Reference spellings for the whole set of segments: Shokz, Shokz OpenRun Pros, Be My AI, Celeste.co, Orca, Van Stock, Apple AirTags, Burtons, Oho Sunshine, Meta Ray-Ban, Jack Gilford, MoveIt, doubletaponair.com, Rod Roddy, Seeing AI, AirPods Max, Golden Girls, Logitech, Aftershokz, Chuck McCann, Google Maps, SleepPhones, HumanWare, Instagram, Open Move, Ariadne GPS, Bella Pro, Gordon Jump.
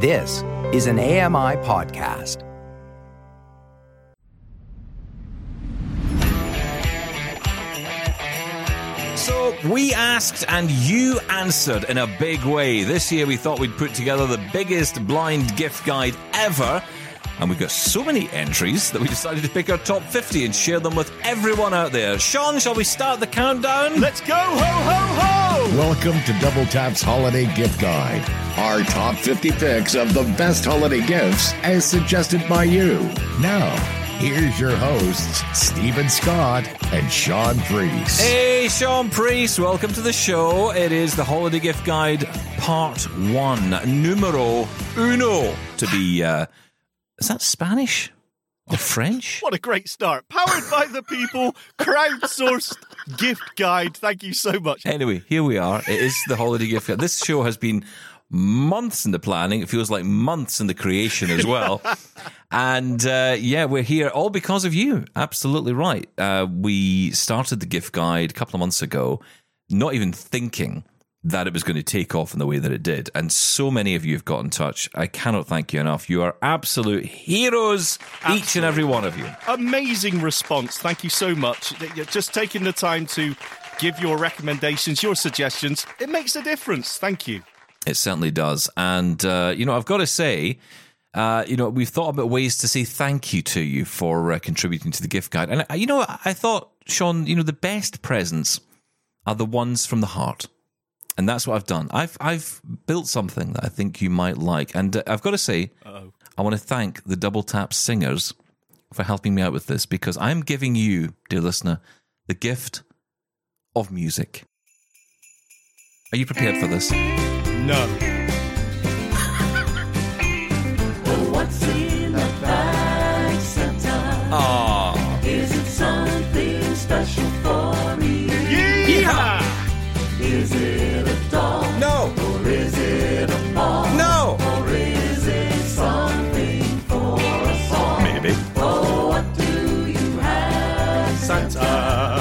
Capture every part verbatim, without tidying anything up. This is an A M I podcast. So we asked and you answered in a big way. This year we thought we'd put together the biggest blind gift guide ever. And we got so many entries that we decided to pick our top fifty and share them with everyone out there. Shaun, shall we start the countdown? Let's go! Ho, ho, ho! Welcome to Double Tap's Holiday Gift Guide. Our top fifty picks of the best holiday gifts as suggested by you. Now, here's your hosts, Steven Scott and Shaun Priest. Hey, Shaun Priest. Welcome to the show. It is the Holiday Gift Guide Part one. Numero uno. To be... Uh, Is that Spanish or French? What a great start. Powered by the people, crowdsourced gift guide. Thank you so much. Anyway, here we are. It is the Holiday Gift Guide. This show has been months in the planning. It feels like months in the creation as well. And uh, yeah, we're here all because of you. Absolutely right. Uh, we started the gift guide a couple of months ago, not even thinking that it was going to take off in the way that it did. And so many of you have got in touch. I cannot thank you enough. You are absolute heroes, absolutely. Each and every one of you. Amazing response. Thank you so much. Just taking the time to give your recommendations, your suggestions. It makes a difference. Thank you. It certainly does. And, uh, you know, I've got to say... Uh, you know, we've thought about ways to say thank you to you for uh, contributing to the gift guide. And, you know, I thought, Shaun, you know, the best presents are the ones from the heart. And that's what I've done. I've I've built something that I think you might like. And uh, I've got to say, Uh-oh. I want to thank the Double Tap singers for helping me out with this, because I'm giving you, dear listener, the gift of music. Are you prepared for this? No. What's in the bag sometimes? Aww. Is it something special for me? Yeehaw! Is it a doll? No. Or is it a ball? No. Or is it something for us all? Maybe. Oh, what do you have, Santa?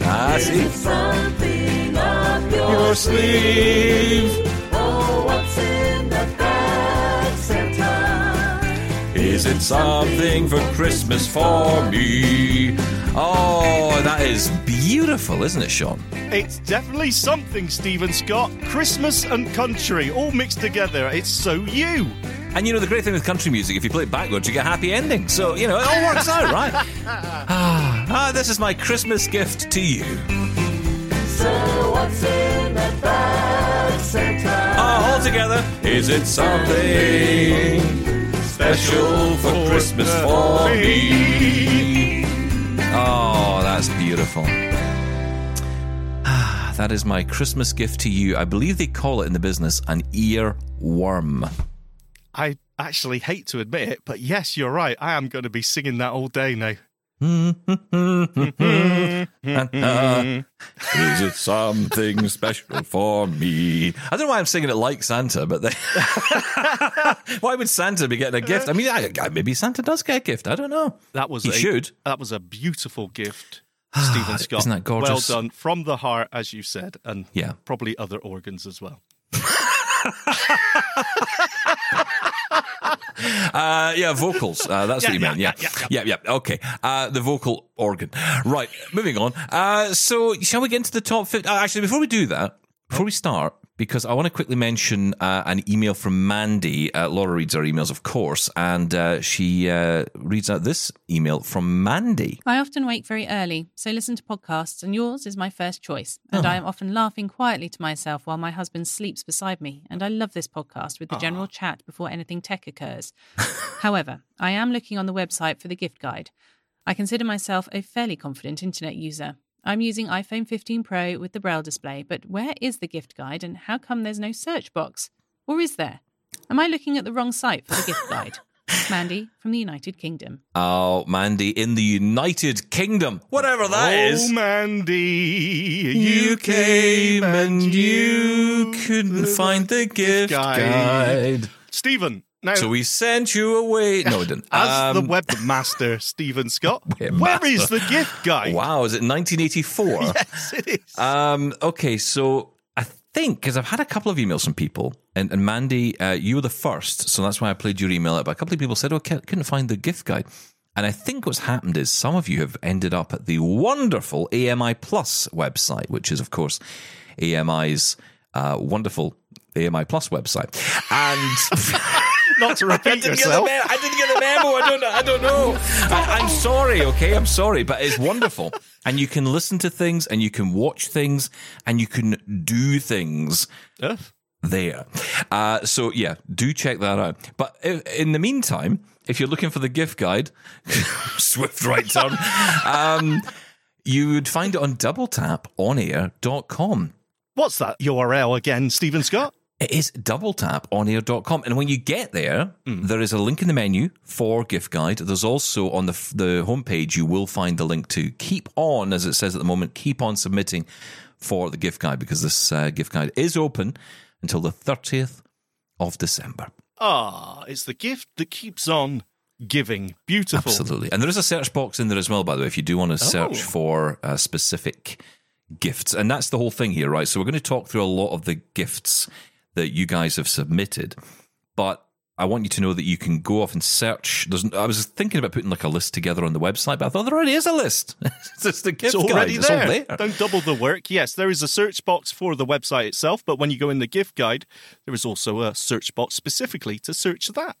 I see. Is it something up your, your sleeve? sleeve? Oh, what's in the bag, Santa? Is it something for Christmas for me? Oh, that is beautiful, isn't it, Shaun? It's definitely something, Steven Scott. Christmas and country, all mixed together. It's so you. And, you know, the great thing with country music, if you play it backwards, you get a happy ending. So, you know, it all works out, right? Ah, ah, this is my Christmas gift to you. So what's in the bag, Santa? Ah, all together. Is it something... special for Christmas for me. Oh, that's beautiful. Ah, that is my Christmas gift to you. I believe they call it in the business an earworm. I actually hate to admit it, but yes, you're right. I am going to be singing that all day now. Santa, is it something special for me? I don't know why I'm singing it like Santa, but they... Why would Santa be getting a gift? I mean, I, I, maybe Santa does get a gift. I don't know. That was he a, should. That was a beautiful gift, Steven Scott. Isn't that gorgeous? Well done from the heart, as you said, and yeah, probably other organs as well. Uh, yeah, vocals. Uh, that's yeah, what you yeah, meant. Yeah. Yeah, yeah, yeah. yeah. Okay. Uh, the vocal organ. Right. Moving on. Uh, so, shall we get into the top fifty? Uh, actually, before we do that, before we start, because I want to quickly mention uh, an email from Mandy. Uh, Laura reads our emails, of course, and uh, she uh, reads out this email from Mandy. I often wake very early, so listen to podcasts, and yours is my first choice. And oh. I am often laughing quietly to myself while my husband sleeps beside me. And I love this podcast with the oh. general chat before anything tech occurs. However, I am looking on the website for the gift guide. I consider myself a fairly confident internet user. I'm using iPhone fifteen Pro with the Braille display, but where is the gift guide and how come there's no search box? Or is there? Am I looking at the wrong site for the gift guide? Mandy from the United Kingdom. Oh, Mandy in the United Kingdom. Whatever that oh, is. Oh, Mandy, you, you came and you couldn't find the gift guide. guide. Stephen. Now, so we sent you away. No, we didn't. As um, the webmaster, Steven Scott, webmaster. Where is the gift guide? Wow, is it nineteen eighty-four? Yes, it is. Um, okay, so I think, because I've had a couple of emails from people, and, and Mandy, uh, you were the first, so that's why I played your email out, but a couple of people said, oh, I couldn't find the gift guide. And I think what's happened is some of you have ended up at the wonderful A M I Plus website, which is, of course, A M I's uh, wonderful A M I Plus website. And... Not to repeat I didn't yourself. Get the me- I didn't get the memo. I don't know. I don't know. I, I'm sorry, okay? I'm sorry, but it's wonderful. And you can listen to things, and you can watch things, and you can do things yeah. there. Uh, so, yeah, do check that out. But in the meantime, if you're looking for the gift guide, swift right turn, um, you would find it on double tap on air dot com. What's that U R L again, Steven Scott? It is double tap on air dot com. And when you get there, mm. there is a link in the menu for gift guide. There's also on the the homepage, you will find the link to keep on, as it says at the moment, keep on submitting for the gift guide, because this uh, gift guide is open until the thirtieth of December. Ah, it's the gift that keeps on giving. Beautiful. Absolutely. And there is a search box in there as well, by the way, if you do want to search oh. for a specific gifts. And that's the whole thing here, right? So we're going to talk through a lot of the gifts that you guys have submitted, but I want you to know that you can go off and search. There's, I was thinking about putting like a list together on the website, but I thought there already is a list. It's just the gift it's guide. There. It's all there. Don't double the work. Yes, there is a search box for the website itself, but when you go in the gift guide, there is also a search box specifically to search that.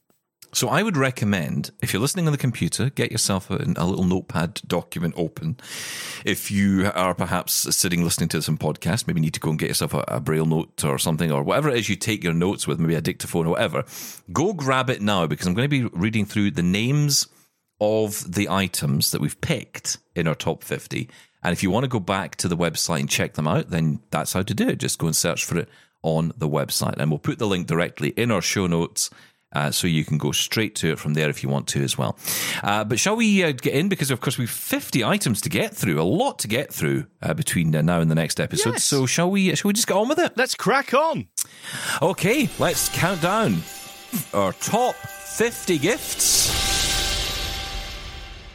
So I would recommend, if you're listening on the computer, get yourself a, a little notepad document open. If you are perhaps sitting listening to some podcast, maybe need to go and get yourself a, a braille note or something, or whatever it is you take your notes with, maybe a dictaphone or whatever. Go grab it now, because I'm going to be reading through the names of the items that we've picked in our top fifty. And if you want to go back to the website and check them out, then that's how to do it. Just go and search for it on the website. And we'll put the link directly in our show notes. Uh, so you can go straight to it from there if you want to as well. Uh, but shall we uh, get in? Because, of course, we've fifty items to get through, a lot to get through uh, between now and the next episode. Yes. So shall we Shall we just get on with it? Let's crack on. Okay, let's count down our top fifty gifts.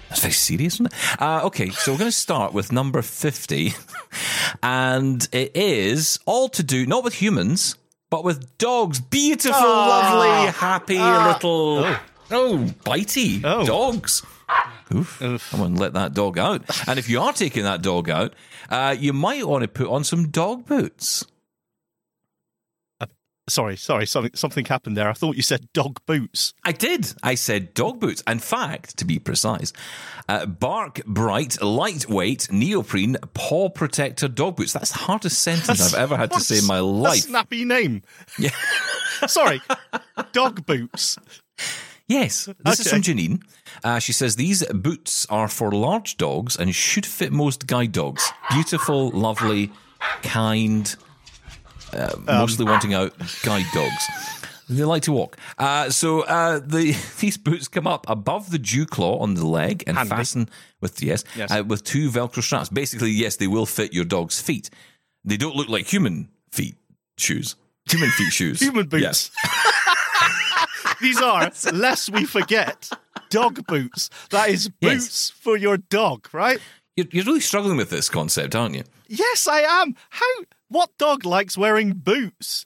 That's very serious, isn't it? Uh, okay, so we're going to start with number fifty. And it is all to do, not with humans, but with dogs. Beautiful, oh, lovely, happy ah, little, oh, oh bitey oh. dogs. Oof, Oof. I wouldn't let that dog out. And if you are taking that dog out, uh, you might want to put on some dog boots. Uh, sorry, sorry, something, something happened there. I thought you said dog boots. I did. I said dog boots. In fact, to be precise, uh, Bark Bright, lightweight, neoprene, paw protector dog boots. That's the hardest sentence that's, I've ever had to say in my life. A snappy name. Yeah. Sorry, dog boots. Yes, this okay. is from Janine. Uh, she says, these boots are for large dogs and should fit most guide dogs. Beautiful, lovely, kind, uh, um. mostly wanting out guide dogs. They like to walk. Uh, so uh, the these boots come up above the dew claw on the leg and Handy. fasten with yes, yes. Uh, with two Velcro straps. Basically, yes, they will fit your dog's feet. They don't look like human feet shoes. Human feet shoes. Human boots. Yes. These are, lest we forget, dog boots. That is boots yes. for your dog, right? You're, you're really struggling with this concept, aren't you? Yes, I am. How? What dog likes wearing boots?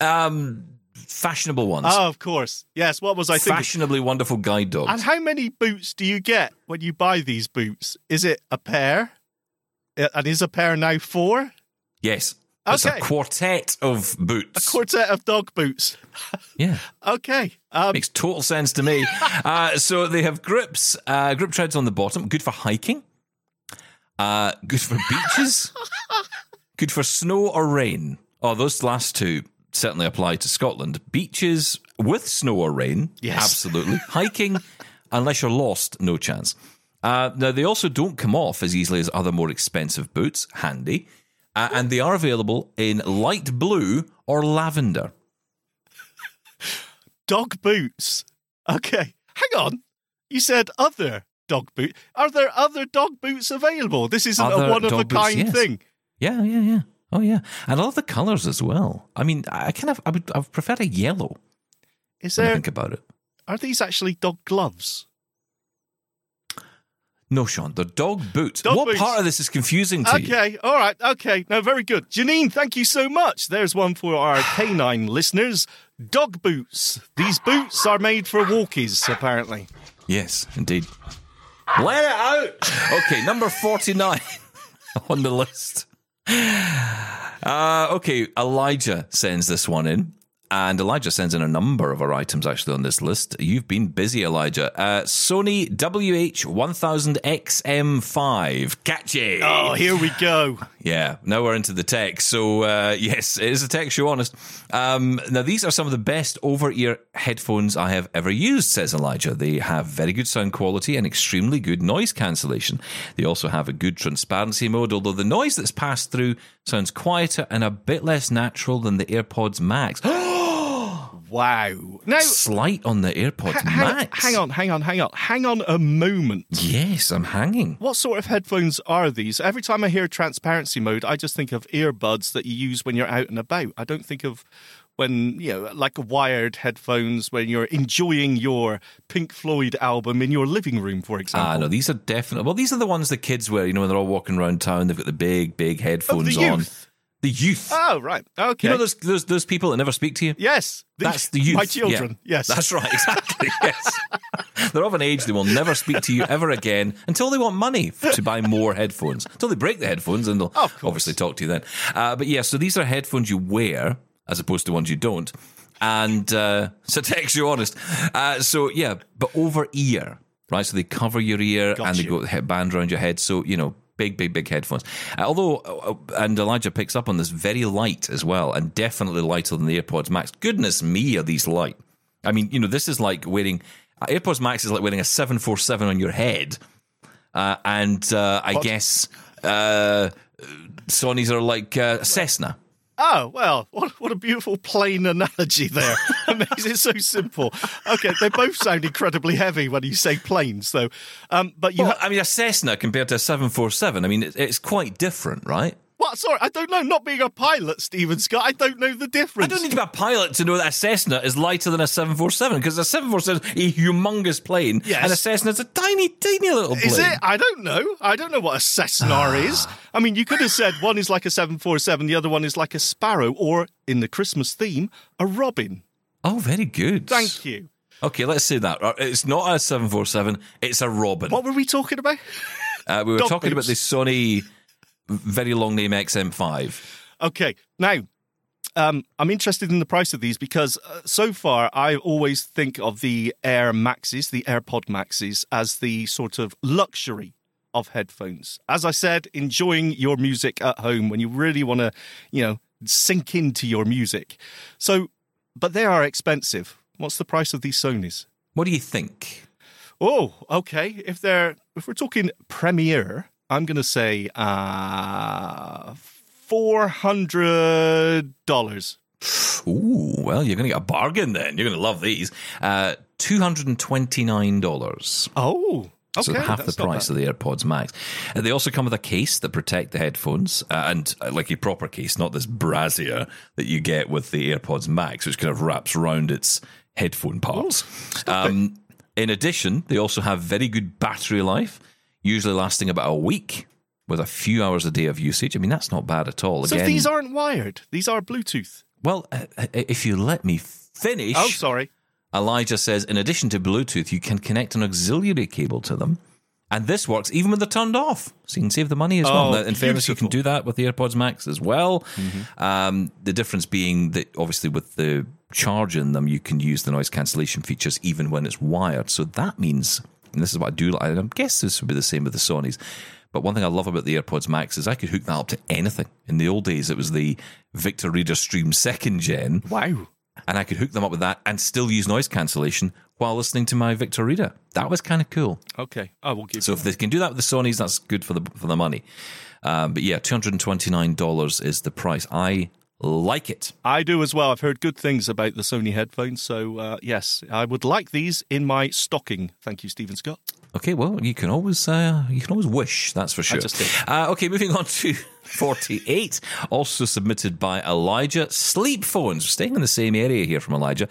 Um... Fashionable ones. Oh, of course. Yes, what was I thinking? Fashionably wonderful guide dogs. And how many boots do you get when you buy these boots? Is it a pair? And is a pair now four? Yes. Okay. It's a quartet of boots. A quartet of dog boots. Yeah. Okay. Um, Makes total sense to me. uh, so they have grips, uh, grip treads on the bottom, good for hiking, uh, good for beaches, good for snow or rain. Oh, those last two certainly apply to Scotland. Beaches with snow or rain, yes, absolutely. Hiking, unless you're lost, no chance. Uh, now, they also don't come off as easily as other more expensive boots. Handy. Uh, and they are available in light blue or lavender. Dog boots. Okay. Hang on. You said other dog boots. Are there other dog boots available? This isn't other a one-of-a-kind yes. thing. Yeah, yeah, yeah. Oh, yeah. And I love the colours as well. I mean, I kind of, I would, I would prefer a yellow. Is there, when I think about it. Are these actually dog gloves? No, Shaun, the dog boots. Dog what boots. Part of this is confusing to okay, you? Okay, all right, okay. No, very good. Janine, thank you so much. There's one for our canine listeners. Dog boots. These boots are made for walkies, apparently. Yes, indeed. Let it out! Okay, number forty-nine on the list. Uh, okay, Elijah sends this one in. And Elijah sends in a number of our items, actually, on this list. You've been busy, Elijah. Uh, Sony W H one thousand X M five. Catchy. Oh, here we go. Yeah, now we're into the tech. So, uh, yes, it is a tech show, honest. Um, now, these are some of the best over-ear headphones I have ever used, says Elijah. They have very good sound quality and extremely good noise cancellation. They also have a good transparency mode, although the noise that's passed through sounds quieter and a bit less natural than the AirPods Max. Wow. Now, slight on the AirPods ha- hang, Max. Hang on, hang on, hang on. Hang on a moment. Yes, I'm hanging. What sort of headphones are these? Every time I hear transparency mode, I just think of earbuds that you use when you're out and about. I don't think of when, you know, like wired headphones when you're enjoying your Pink Floyd album in your living room, for example. Ah, no, these are definitely... Well, these are the ones the kids wear, you know, when they're all walking around town, they've got the big, big headphones oh, the on. Youth. The youth. Oh, right. Okay. You know those, those, those people that never speak to you? Yes. The, That's the youth. My children. Yeah. Yes. That's right. Exactly. Yes. They're of an age they will never speak to you ever again until they want money to buy more headphones. Until they break the headphones and they'll obviously talk to you then. Uh, but yeah, so these are headphones you wear as opposed to ones you don't. And uh, so text you honest. Uh, so yeah, but over ear, right? So they cover your ear Got and you. They go the band around your head. So, you know, Big, big, big headphones. Uh, although, uh, and Elijah picks up on this, very light as well, and definitely lighter than the AirPods Max. Goodness me, are these light? I mean, you know, this is like wearing, uh, AirPods Max is like wearing a seven forty-seven on your head. Uh, and uh, I guess uh, Sony's are like uh, Cessna. Oh, well, what what a beautiful plain analogy there. Amazing, it's so simple. Okay, they both sound incredibly heavy when you say planes, though. Um, but you, well, ha- I mean, a Cessna compared to a seven forty-seven, I mean, it's, it's quite different, right? What? Sorry, I don't know. Not being a pilot, Steven Scott, I don't know the difference. I don't need to be a pilot to know that a Cessna is lighter than a seven forty-seven, because a seven forty-seven is a humongous plane, yes. And a Cessna is a tiny, tiny little plane. Is it? I don't know. I don't know what a Cessna is. I mean, you could have said one is like a seven forty-seven, the other one is like a sparrow, or, in the Christmas theme, a robin. Oh, very good. Thank you. Okay, let's say that. It's not a seven forty-seven, it's a robin. What were we talking about? Uh, we were Dog talking boots. About the Sony... Very long name X M five. Okay. Now, um, I'm interested in the price of these because uh, so far I always think of the Air Maxes, the AirPod Maxes, as the sort of luxury of headphones. As I said, enjoying your music at home when you really want to, you know, sink into your music. So, but they are expensive. What's the price of these Sonys? What do you think? Oh, okay. If they're, if we're talking Premier... I'm going to say uh, four hundred dollars. Ooh, well, you're going to get a bargain then. You're going to love these. Uh, two hundred twenty-nine dollars. Oh, okay. So half the price of the AirPods Max. And they also come with a case that protect the headphones uh, and uh, like a proper case, not this brassiere that you get with the AirPods Max, which kind of wraps around its headphone parts. Ooh, um, in addition, they also have very good battery life, usually lasting about a week with a few hours a day of usage. I mean, that's not bad at all. Again, so these aren't wired. These are Bluetooth. Well, uh, if you let me finish... Oh, sorry. Elijah says, in addition to Bluetooth, you can connect an auxiliary cable to them. And this works even when they're turned off. So you can save the money as oh, well. Now, in beautiful. fairness, you can do that with the AirPods Max as well. Mm-hmm. Um, the difference being that, obviously, with the charge in them, you can use the noise cancellation features even when it's wired. So that means... And this is what I do. I guess this would be the same with the Sonys. But one thing I love about the AirPods Max is I could hook that up to anything. In the old days, it was the Victor Reader Stream second gen. Wow. And I could hook them up with that and still use noise cancellation while listening to my Victor Reader. That was kind of cool. Okay. I will give you So that. If they can do that with the Sonys, that's good for the for the money. Um, but yeah, two hundred twenty-nine dollars is the price. I like it. I do as well. I've heard good things about the Sony headphones, so uh, yes, I would like these in my stocking. Thank you, Steven Scott. Okay, well, you can always uh, you can always wish, that's for sure. I just did. Uh, okay, moving on to forty-eight, also submitted by Elijah. SleepPhones. We're staying in the same area here from Elijah.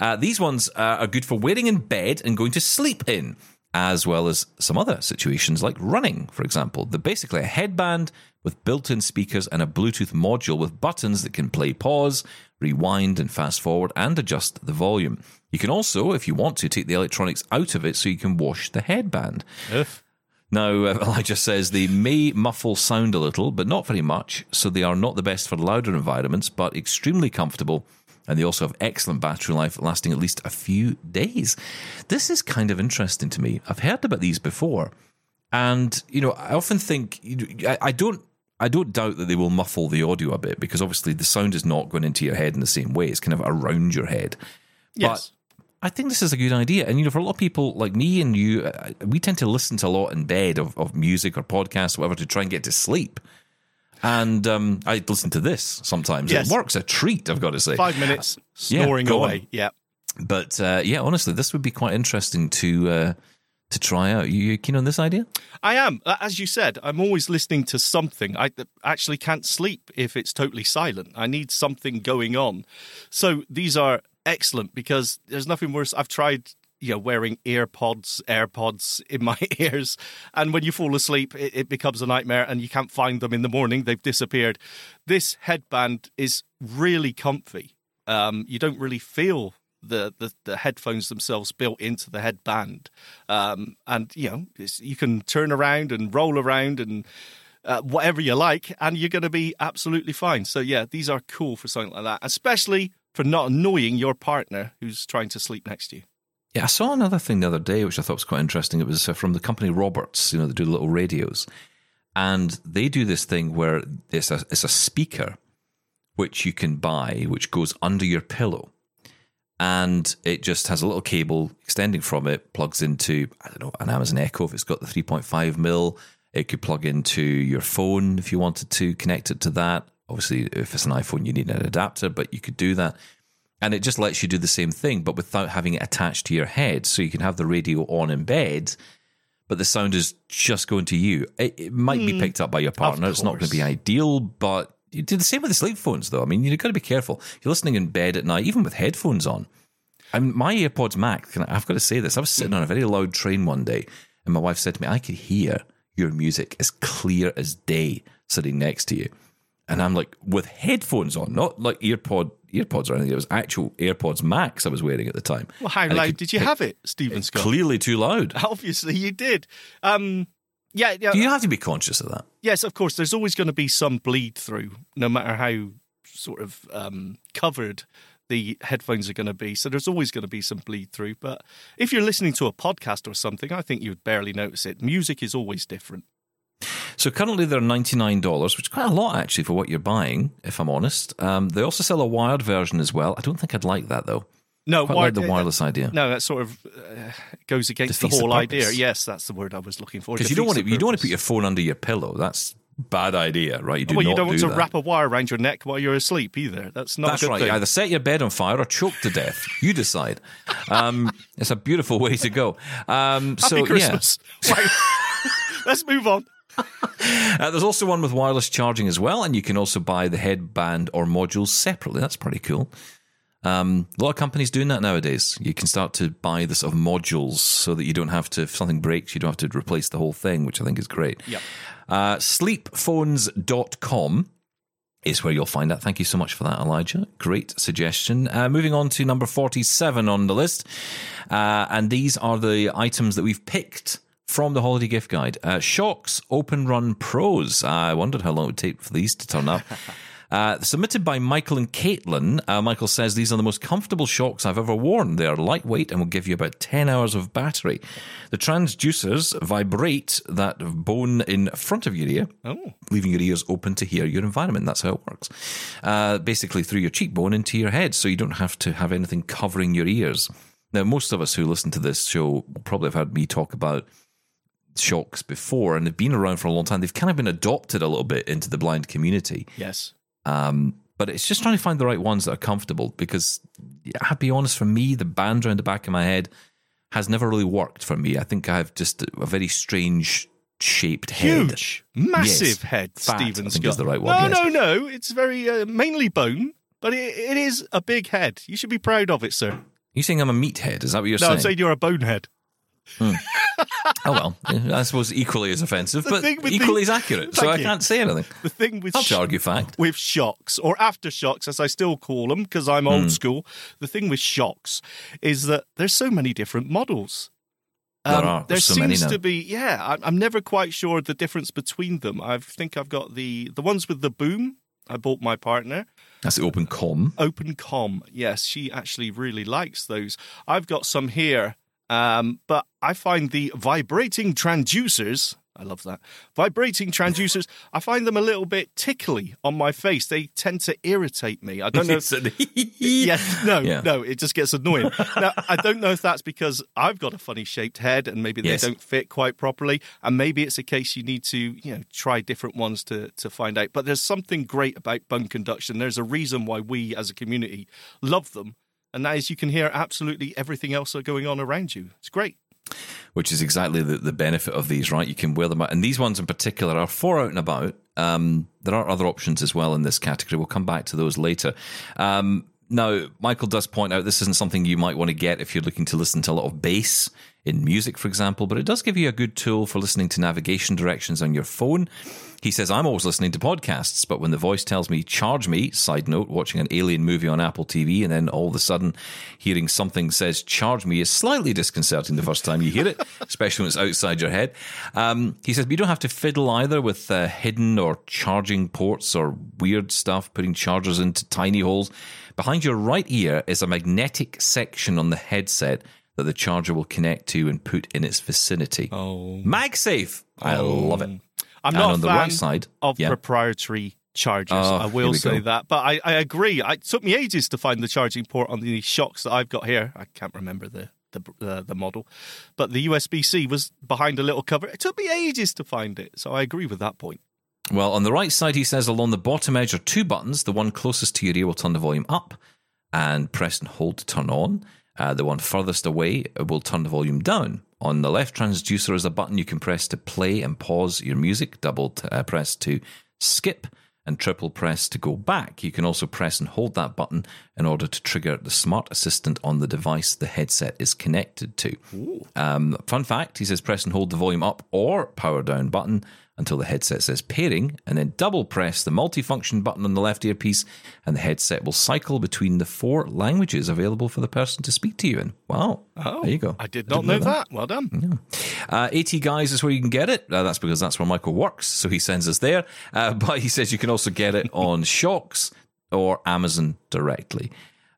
Uh, these ones uh, are good for wearing in bed and going to sleep in. as well as some other situations like running, for example. They're basically a headband with built-in speakers and a Bluetooth module with buttons that can play pause, rewind and fast forward, and adjust the volume. You can also, if you want to, take the electronics out of it so you can wash the headband. Oof. Now, Elijah says they may muffle sound a little, but not very much, so they are not the best for louder environments, but extremely comfortable, and they also have excellent battery life, lasting at least a few days. This is kind of interesting to me. I've heard about these before, and you know, I often think I don't, I don't doubt that they will muffle the audio a bit, because obviously the sound is not going into your head in the same way. It's kind of around your head. Yes. But I think this is a good idea. And, you know, for a lot of people like me and you, we tend to listen to a lot in bed of, of music or podcasts or whatever to try and get to sleep. And um, I listen to this sometimes. Yes. It works a treat, I've got to say. Five minutes snoring yeah, away. On. Yeah. But, uh, yeah, honestly, this would be quite interesting to uh, to try out. You keen on this idea? I am. As you said, I'm always listening to something. I actually can't sleep if it's totally silent. I need something going on. So these are excellent, because there's nothing worse. I've tried, you know, wearing earpods, AirPods in my ears, and when you fall asleep, it, it becomes a nightmare, and you can't find them in the morning. They've disappeared. This headband is really comfy. Um, you don't really feel the, the the headphones themselves built into the headband, um, and you know it's, you can turn around and roll around and uh, whatever you like, and you're going to be absolutely fine. So yeah, these are cool for something like that, especially for not annoying your partner who's trying to sleep next to you. Yeah, I saw another thing the other day which I thought was quite interesting. It was from the company Roberts, you know, they do little radios. And they do this thing where it's a, it's a speaker which you can buy, which goes under your pillow. And it just has a little cable extending from it, plugs into, I don't know, an Amazon Echo if it's got the three point five mil. It could plug into your phone if you wanted to, connect it to that. Obviously, if it's an iPhone, you need an adapter, but you could do that. And it just lets you do the same thing, but without having it attached to your head. So you can have the radio on in bed, but the sound is just going to you. It, it might mm, be picked up by your partner. It's not going to be ideal, but you do the same with the sleep phones, though. I mean, you've got to be careful. You're listening in bed at night, even with headphones on. I mean, my AirPods Max, I've got to say this, I was sitting on a very loud train one day, and my wife said to me, I could hear your music as clear as day sitting next to you. And I'm like, with headphones on, not like earpod, earpods or anything. It was actual AirPods Max I was wearing at the time. Well, how and loud could, did you it, have it, Steven Scott? Clearly too loud. Obviously you did. Um, yeah, yeah. Do you have to be conscious of that? Yes, of course. There's always going to be some bleed through, no matter how sort of um, covered the headphones are going to be. So there's always going to be some bleed through. But if you're listening to a podcast or something, I think you would barely notice it. Music is always different. So currently they're ninety-nine dollars, which is quite a lot actually for what you're buying, if I'm honest. Um, they also sell a wired version as well. I don't think I'd like that though. No, quite wired, like the wireless uh, idea. No, that sort of uh, goes against Defeats the whole the idea. Yes, that's the word I was looking for. Because you don't want to, you don't want to put your phone under your pillow. That's a bad idea, right? You do well, not you don't do want to that. Wrap a wire around your neck while you're asleep either. That's not. That's a good right. Thing. You either set your bed on fire or choke to death. You decide. Um, it's a beautiful way to go. Um, Happy so, Christmas. Yeah. Wow. Let's move on. Uh, there's also one with wireless charging as well, and you can also buy the headband or modules separately. That's pretty cool. Um, a lot of companies doing that nowadays. You can start to buy the sort of modules so that you don't have to, if something breaks, you don't have to replace the whole thing, which I think is great. Yep. Uh, sleep phones dot com is where you'll find that. Thank you so much for that, Elijah. Great suggestion. Uh, moving on to number forty-seven on the list, uh, and these are the items that we've picked from the holiday gift guide. Uh, Shokz OpenRun Pros. I wondered how long it would take for these to turn up. Uh, submitted by Michael and Caitlin. Uh, Michael says, these are the most comfortable Shokz I've ever worn. They are lightweight and will give you about ten hours of battery. The transducers vibrate that bone in front of your ear, oh. leaving your ears open to hear your environment. That's how it works. Uh, basically through your cheekbone into your head, so you don't have to have anything covering your ears. Now, most of us who listen to this show will probably have heard me talk about Shokz before, and they've been around for a long time. They've kind of been adopted a little bit into the blind community. Yes. Um, but it's just trying to find the right ones that are comfortable, because I'll be honest, for me, the band around the back of my head has never really worked for me. I think I have just a very strange shaped head. Huge, massive yes. head, Fat, Steven I think Scott. Is the right one. No, yes. no, no. It's very uh, mainly bone, but it, it is a big head. You should be proud of it, sir. You're saying I'm a meathead? Is that what you're no, saying? No, I'm saying you're a bonehead. Hmm. Oh, well, I suppose equally as offensive, but equally as accurate, so I can't say anything. The thing with sh- argue fact. With Shokz, or Aftershokz, as I still call them, because I'm old mm. school, the thing with Shokz is that there's so many different models. Um, there are. There so seems many to be, yeah, I'm, I'm never quite sure the difference between them. I think I've got the, the ones with the boom, I bought my partner. That's the Open Com. Open Com, yes, she actually really likes those. I've got some here. Um, but I find the vibrating transducers, I love that, vibrating transducers, I find them a little bit tickly on my face. They tend to irritate me. I don't know. If, yes, no, yeah. no, it just gets annoying. Now, I don't know if that's because I've got a funny shaped head and maybe they yes. don't fit quite properly. And maybe it's a case you need to, you know, try different ones to, to find out. But there's something great about bone conduction. There's a reason why we as a community love them. And that is you can hear absolutely everything else that's going on around you. It's great. Which is exactly the, the benefit of these, right? You can wear them out. And these ones in particular are for out and about. Um, there are other options as well in this category. We'll come back to those later. Um, now, Michael does point out this isn't something you might want to get if you're looking to listen to a lot of bass in music, for example, but it does give you a good tool for listening to navigation directions on your phone. He says, I'm always listening to podcasts, but when the voice tells me, charge me, side note, watching an alien movie on Apple T V, and then all of a sudden hearing something says, charge me, is slightly disconcerting the first time you hear it, especially when it's outside your head. Um, he says, but you don't have to fiddle either with uh, hidden or charging ports or weird stuff, putting chargers into tiny holes. Behind your right ear is a magnetic section on the headset that the charger will connect to and put in its vicinity. Oh, MagSafe. I oh. love it. I'm and not on a fan the right side, of yeah. proprietary chargers. Oh, I will say go. that. But I, I agree. It took me ages to find the charging port on the Shokz that I've got here. I can't remember the the, uh, the model. But the U S B C was behind a little cover. It took me ages to find it. So I agree with that point. Well, on the right side, he says, along the bottom edge are two buttons. The one closest to your ear will turn the volume up and press and hold to turn on. Uh, the one furthest away will turn the volume down. On the left transducer is a button you can press to play and pause your music, double t- uh, press to skip, and triple press to go back. You can also press and hold that button in order to trigger the smart assistant on the device the headset is connected to. Um, fun fact, he says press and hold the volume up or power down button until the headset says pairing, and then double press the multifunction button on the left earpiece, and the headset will cycle between the four languages available for the person to speak to you in. Wow. Oh, there you go. I did not I know, know that. that. Well done. Yeah. Uh, AT Guys is where you can get it. Uh, that's because that's where Michael works, so he sends us there. Uh, but he says you can also get it on Shokz or Amazon directly.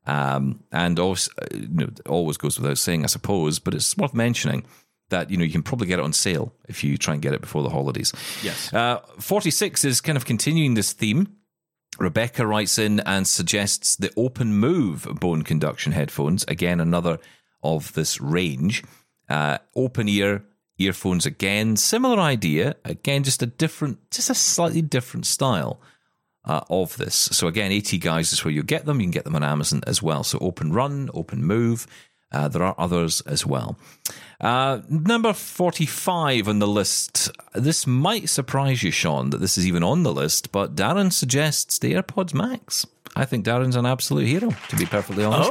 Um, and always, you know, always goes without saying, I suppose, but it's worth mentioning that, you know, you can probably get it on sale if you try and get it before the holidays. Yes. Uh, forty-six is kind of continuing this theme. Rebecca writes in and suggests the Open Move bone conduction headphones. Again, another of this range. Uh, open ear earphones again. Similar idea. Again, just a different, just a slightly different style uh, of this. So again, AT Guys is where you get them. You can get them on Amazon as well. So Open Run, Open Move. Uh, there are others as well. Uh, number forty-five on the list. This might surprise you, Shaun, that this is even on the list, but Darren suggests the AirPods Max. I think Darren's an absolute hero, to be perfectly honest.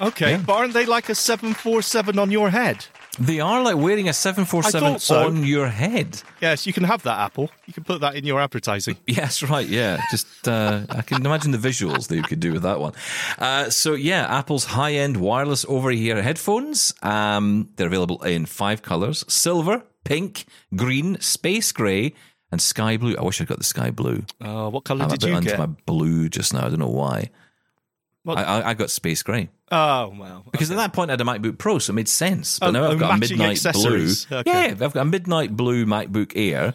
Oh, okay. Yeah. But aren't they like a seven forty-seven on your head? They are like wearing a seven forty-seven so. on your head. Yes, you can have that, Apple. You can put that in your advertising. Yes, right, yeah. Just uh, I can imagine the visuals that you could do with that one. Uh, so, yeah, Apple's high-end wireless over-ear headphones. Um, they're available in five colours. Silver, pink, green, space grey, and sky blue. I wish I'd got the sky blue. Uh, what colour I'm did you get? I'm a bit under my blue just now. I don't know why. I, I, I got space grey. Oh, well. Okay. Because at that point I had a MacBook Pro, so it made sense. But oh, now I've oh, got a midnight blue. Okay. Yeah, I've got a midnight blue MacBook Air,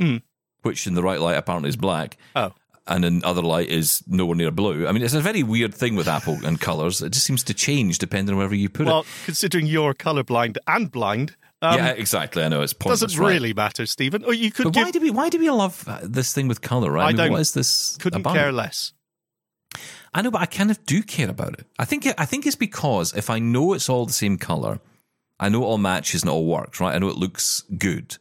mm. which in the right light apparently is black. Oh. And in other light is nowhere near blue. I mean, it's a very weird thing with Apple and colours. It just seems to change depending on wherever you put well, it. Well, considering you're colourblind and blind... Um, yeah, exactly. I know it's pointless. Doesn't really right? matter, Stephen. Or you could. But give... Why do we? Why do we love this thing with colour? Right? I, I mean, don't. What is this? Couldn't about? Care less. I know, but I kind of do care about it. I think I think it's because if I know it's all the same colour, I know it all matches and it all works, right? I know it looks good.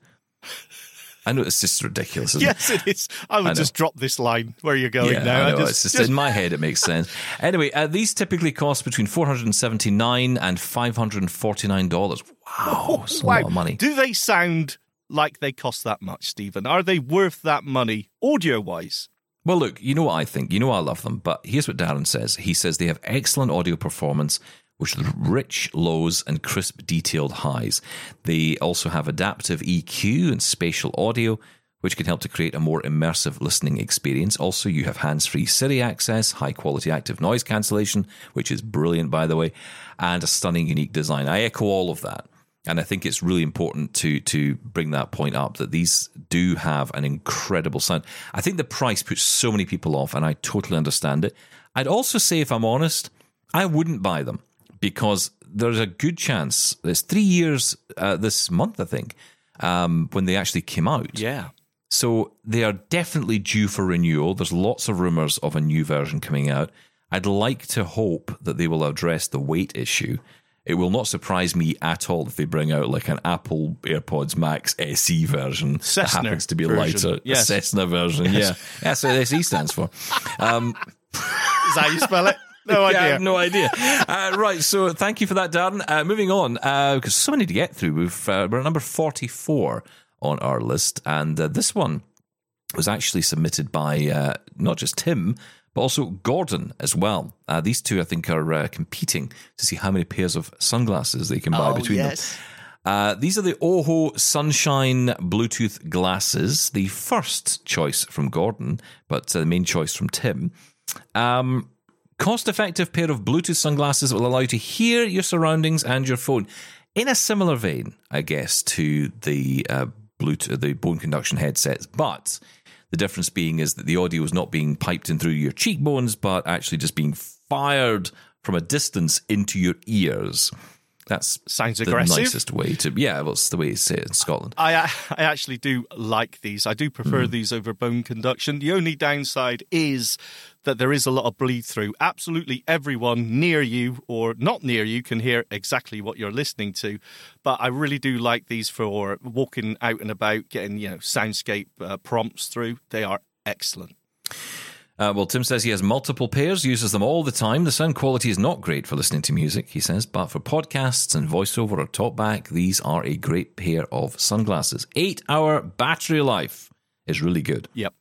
I know it's just ridiculous. Isn't yes, it is. I would I just drop this line where you're going yeah, now. I know. I just, it's just, just in my head, it makes sense. Anyway, uh, these typically cost between four hundred seventy-nine dollars and five hundred forty-nine dollars. Wow, it's oh, wow. a lot of money. Do they sound like they cost that much, Stephen? Are they worth that money audio-wise? Well, look, you know what I think. You know I love them, but here's what Darren says. He says they have excellent audio performance, which are rich lows and crisp detailed highs. They also have adaptive E Q and spatial audio, which can help to create a more immersive listening experience. Also, you have hands-free Siri access, high-quality active noise cancellation, which is brilliant, by the way, and a stunning, unique design. I echo all of that. And I think it's really important to to bring that point up, that these do have an incredible sound. I think the price puts so many people off, and I totally understand it. I'd also say, if I'm honest, I wouldn't buy them, because there's a good chance, it's three years uh, this month, I think, um, when they actually came out. Yeah. So they are definitely due for renewal. There's lots of rumours of a new version coming out. I'd like to hope that they will address the weight issue. It will not surprise me at all if they bring out like an Apple AirPods Max S E version Cessna that happens to be version. lighter. Yes. A Cessna version, yes. yeah. That's what S E stands for. Um, Is that how you spell it? No idea. I have no idea. Uh, right, so thank you for that, Darren. Uh, moving on, uh, because so many to get through. We've, uh, we're at number forty-four on our list, and uh, this one was actually submitted by uh, not just Tim, but also Gordon as well. Uh, these two, I think, are uh, competing to see how many pairs of sunglasses they can buy oh, between yes. them. Uh, these are the Oho Sunshine Bluetooth glasses, the first choice from Gordon, but uh, the main choice from Tim. Um, cost-effective pair of Bluetooth sunglasses that will allow you to hear your surroundings and your phone. In a similar vein, I guess, to the uh, Bluetooth, the bone conduction headsets, but the difference being is that the audio is not being piped in through your cheekbones, but actually just being fired from a distance into your ears. That sounds the aggressive. Nicest way to, yeah, well, it's the way you say it in Scotland. I, I actually do like these. I do prefer mm. these over bone conduction. The only downside is that there is a lot of bleed through. Absolutely everyone near you or not near you can hear exactly what you're listening to. But I really do like these for walking out and about, getting, you know, soundscape uh, prompts through. They are excellent. Uh, well, Tim says he has multiple pairs, uses them all the time. The sound quality is not great for listening to music, he says, but for podcasts and voiceover or talkback, these are a great pair of sunglasses. Eight-hour battery life is really good. Yep.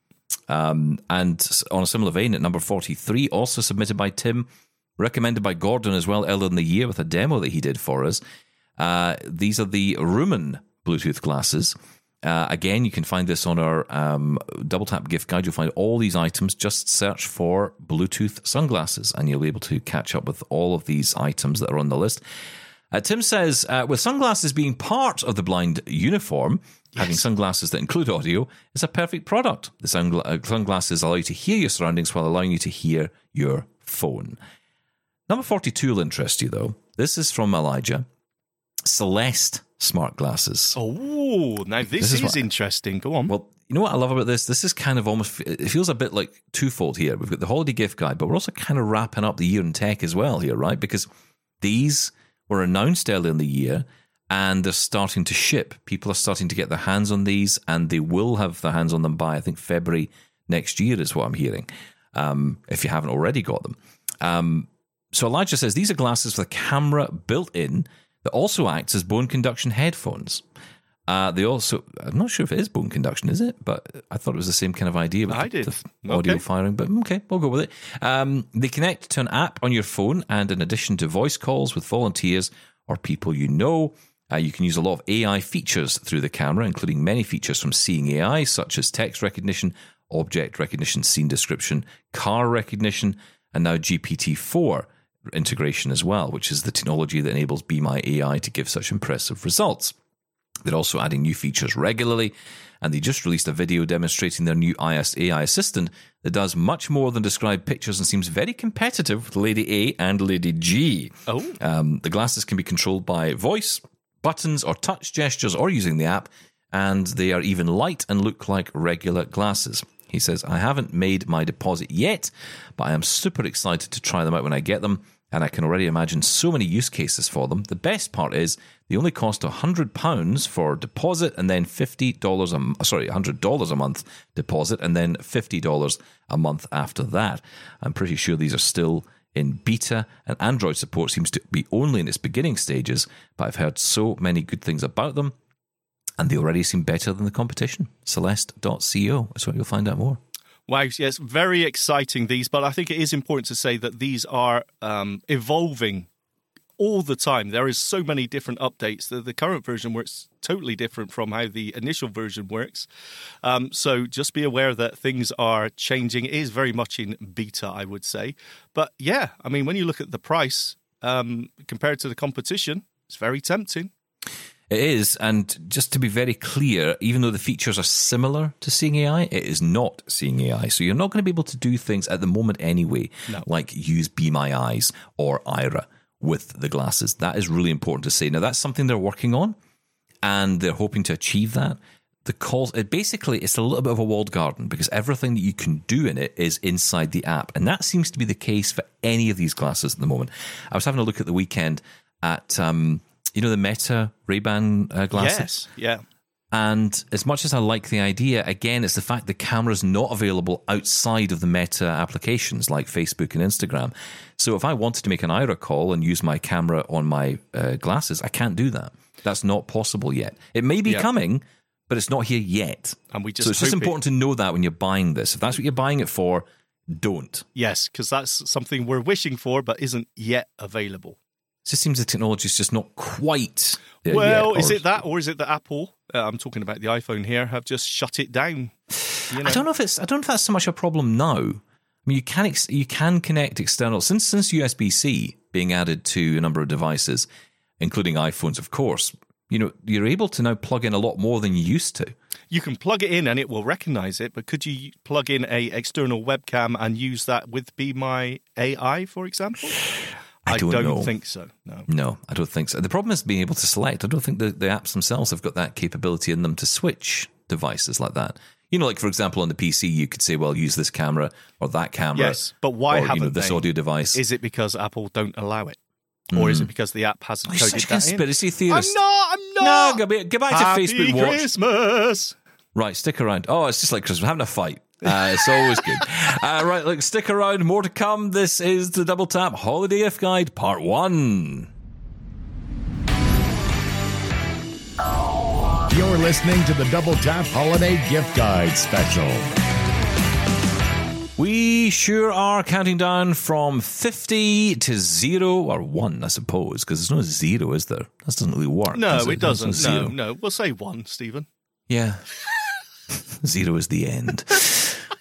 Um, and on a similar vein, at number forty-three, also submitted by Tim, recommended by Gordon as well earlier in the year with a demo that he did for us. Uh, these are the Lumen Bluetooth glasses. Uh, again, you can find this on our um, Double Tap gift guide. You'll find all these items. Just search for Bluetooth sunglasses, and you'll be able to catch up with all of these items that are on the list. Uh, Tim says, uh, with sunglasses being part of the blind uniform, yes. having sunglasses that include audio is a perfect product. The sungla- sunglasses allow you to hear your surroundings while allowing you to hear your phone. Number forty-two will interest you, though. This is from Elijah. Celeste smart glasses. Oh, now this, this is, is what, interesting. Go on. Well, you know what I love about this? This is kind of almost, it feels a bit like twofold here. We've got the holiday gift guide, but we're also kind of wrapping up the year in tech as well here, right? Because these were announced earlier in the year and they're starting to ship. People are starting to get their hands on these, and they will have their hands on them by, I think, February next year is what I'm hearing, um, if you haven't already got them. Um, so Elijah says, these are glasses with a camera built in that also acts as bone conduction headphones. Uh, they also, I'm not sure if it is bone conduction, is it? But I thought it was the same kind of idea with I the, did. the audio okay. firing, but okay, we'll go with it. Um, they connect to an app on your phone, and in addition to voice calls with volunteers or people you know, uh, you can use a lot of A I features through the camera, including many features from Seeing A I, such as text recognition, object recognition, scene description, car recognition, and now G P T four integration as well, which is the technology that enables Be My A I to give such impressive results. They're also adding new features regularly, and they just released a video demonstrating their new A I assistant that does much more than describe pictures and seems very competitive with Lady A and Lady G. Oh, um, the glasses can be controlled by voice, buttons, or touch gestures, or using the app, and they are even light and look like regular glasses. He says, I haven't made my deposit yet, but I am super excited to try them out when I get them. and I can already imagine so many use cases for them. The best part is they only cost one hundred pounds for deposit and then fifty dollars a, sorry, one hundred dollars a month deposit and then fifty dollars a month after that. I'm pretty sure these are still in beta, and Android support seems to be only in its beginning stages, but I've heard so many good things about them, and they already seem better than the competition. Celeste dot co is where you'll find out more. Wow, yes, very exciting these, but I think it is important to say that these are um, evolving all the time. There is so many different updates. The, the current version works totally different from how the initial version works. Um, so just be aware that things are changing. It is very much in beta, I would say. But yeah, I mean, when you look at the price um, compared to the competition, it's very tempting. It is, and just to be very clear, even though the features are similar to Seeing A I, it is not Seeing A I. So you're not going to be able to do things at the moment anyway, no. like use Be My Eyes or Aira with the glasses. That is really important to say. Now, that's something they're working on, and they're hoping to achieve that. The calls, it basically, it's a little bit of a walled garden because everything that you can do in it is inside the app, and that seems to be the case for any of these glasses at the moment. I was having a look at the weekend at... Um, You know, the Meta Ray-Ban uh, glasses? Yes, yeah. And as much as I like the idea, again, it's the fact the camera's not available outside of the Meta applications like Facebook and Instagram. So if I wanted to make an Aira call and use my camera on my uh, glasses, I can't do that. That's not possible yet. It may be yeah. coming, but it's not here yet. And we just so it's just important it... to know that when you're buying this. If that's what you're buying it for, don't. Yes, because that's something we're wishing for but isn't yet available. It just seems the technology is just not quite there Well, yet, or... is it that, or is it that Apple? Uh, I'm talking about the iPhone here. Have just shut it down. You know? I don't know if it's. I don't know if that's so much a problem now. I mean, you can ex- you can connect external since since U S B C being added to a number of devices, including iPhones, of course. You know, you're able to now plug in a lot more than you used to. You can plug it in and it will recognize it, but could you plug in a external webcam and use that with Be My A I, for example? I don't, I don't think so. No. no, I don't think so. The problem is being able to select. I don't think the, the apps themselves have got that capability in them to switch devices like that. You know, like, for example, on the P C, you could say, well, use this camera or that camera. Yes, but why or, haven't you know, this they? audio device? Is it because Apple don't allow it? Or mm. is it because the app hasn't oh, coded such that conspiracy in? Theorist. I'm not, I'm not. No, go, go back Happy to Facebook Watch. Happy Christmas. Right, stick around. Oh, it's just like Christmas. We're having a fight. Uh, it's always good. Uh, right, look, stick around. More to come. This is the Double Tap Holiday Gift Guide, Part one. You're listening to the Double Tap Holiday Gift Guide Special. We sure are counting down from fifty to zero, or one, I suppose, because there's no zero, is there? That doesn't really work. No, it, it doesn't. No, no, no. We'll say one, Stephen. Yeah. Zero is the end.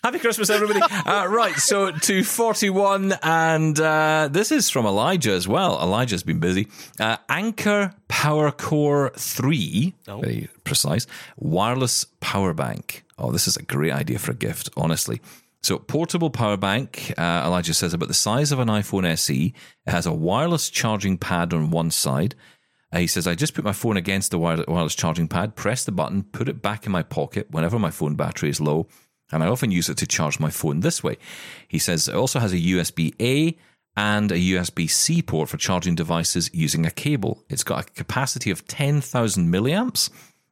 Happy Christmas, everybody. Uh, right, so to forty-one, and uh, this is from Elijah as well. Elijah's been busy. Uh, Anker Power Core three, oh. very precise, wireless power bank. Oh, this is a great idea for a gift, honestly. So portable power bank, uh, Elijah says, about the size of an iPhone S E. It has a wireless charging pad on one side. He says, I just put my phone against the wireless charging pad, press the button, put it back in my pocket whenever my phone battery is low, and I often use it to charge my phone this way. He says, it also has a U S B A and a U S B C port for charging devices using a cable. It's got a capacity of ten thousand milliamps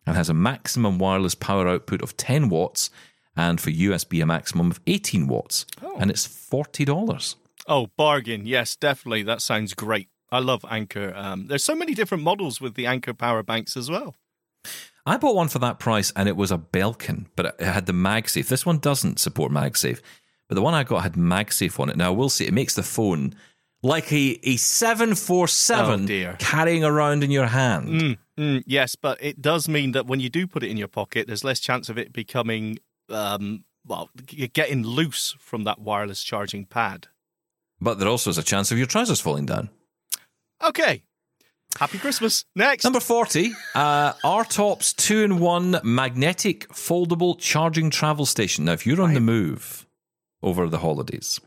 and has a maximum wireless power output of ten watts, and for U S B a maximum of eighteen watts. Oh. And it's forty dollars. Oh, bargain. Yes, definitely. That sounds great. I love Anker. Um, there's so many different models with the Anker power banks as well. I bought one for that price, and it was a Belkin, but it had the MagSafe. This one doesn't support MagSafe, but the one I got had MagSafe on it. Now, I will say it makes the phone like a, a seven forty-seven oh, carrying around in your hand. Mm, mm, yes, but it does mean that when you do put it in your pocket, there's less chance of it becoming, um, well, getting loose from that wireless charging pad. But there also is a chance of your trousers falling down. Okay. Happy Christmas. Next. Number forty, uh, R-Top's two in one magnetic foldable charging travel station. Now, if you're on right. the move over the holidays,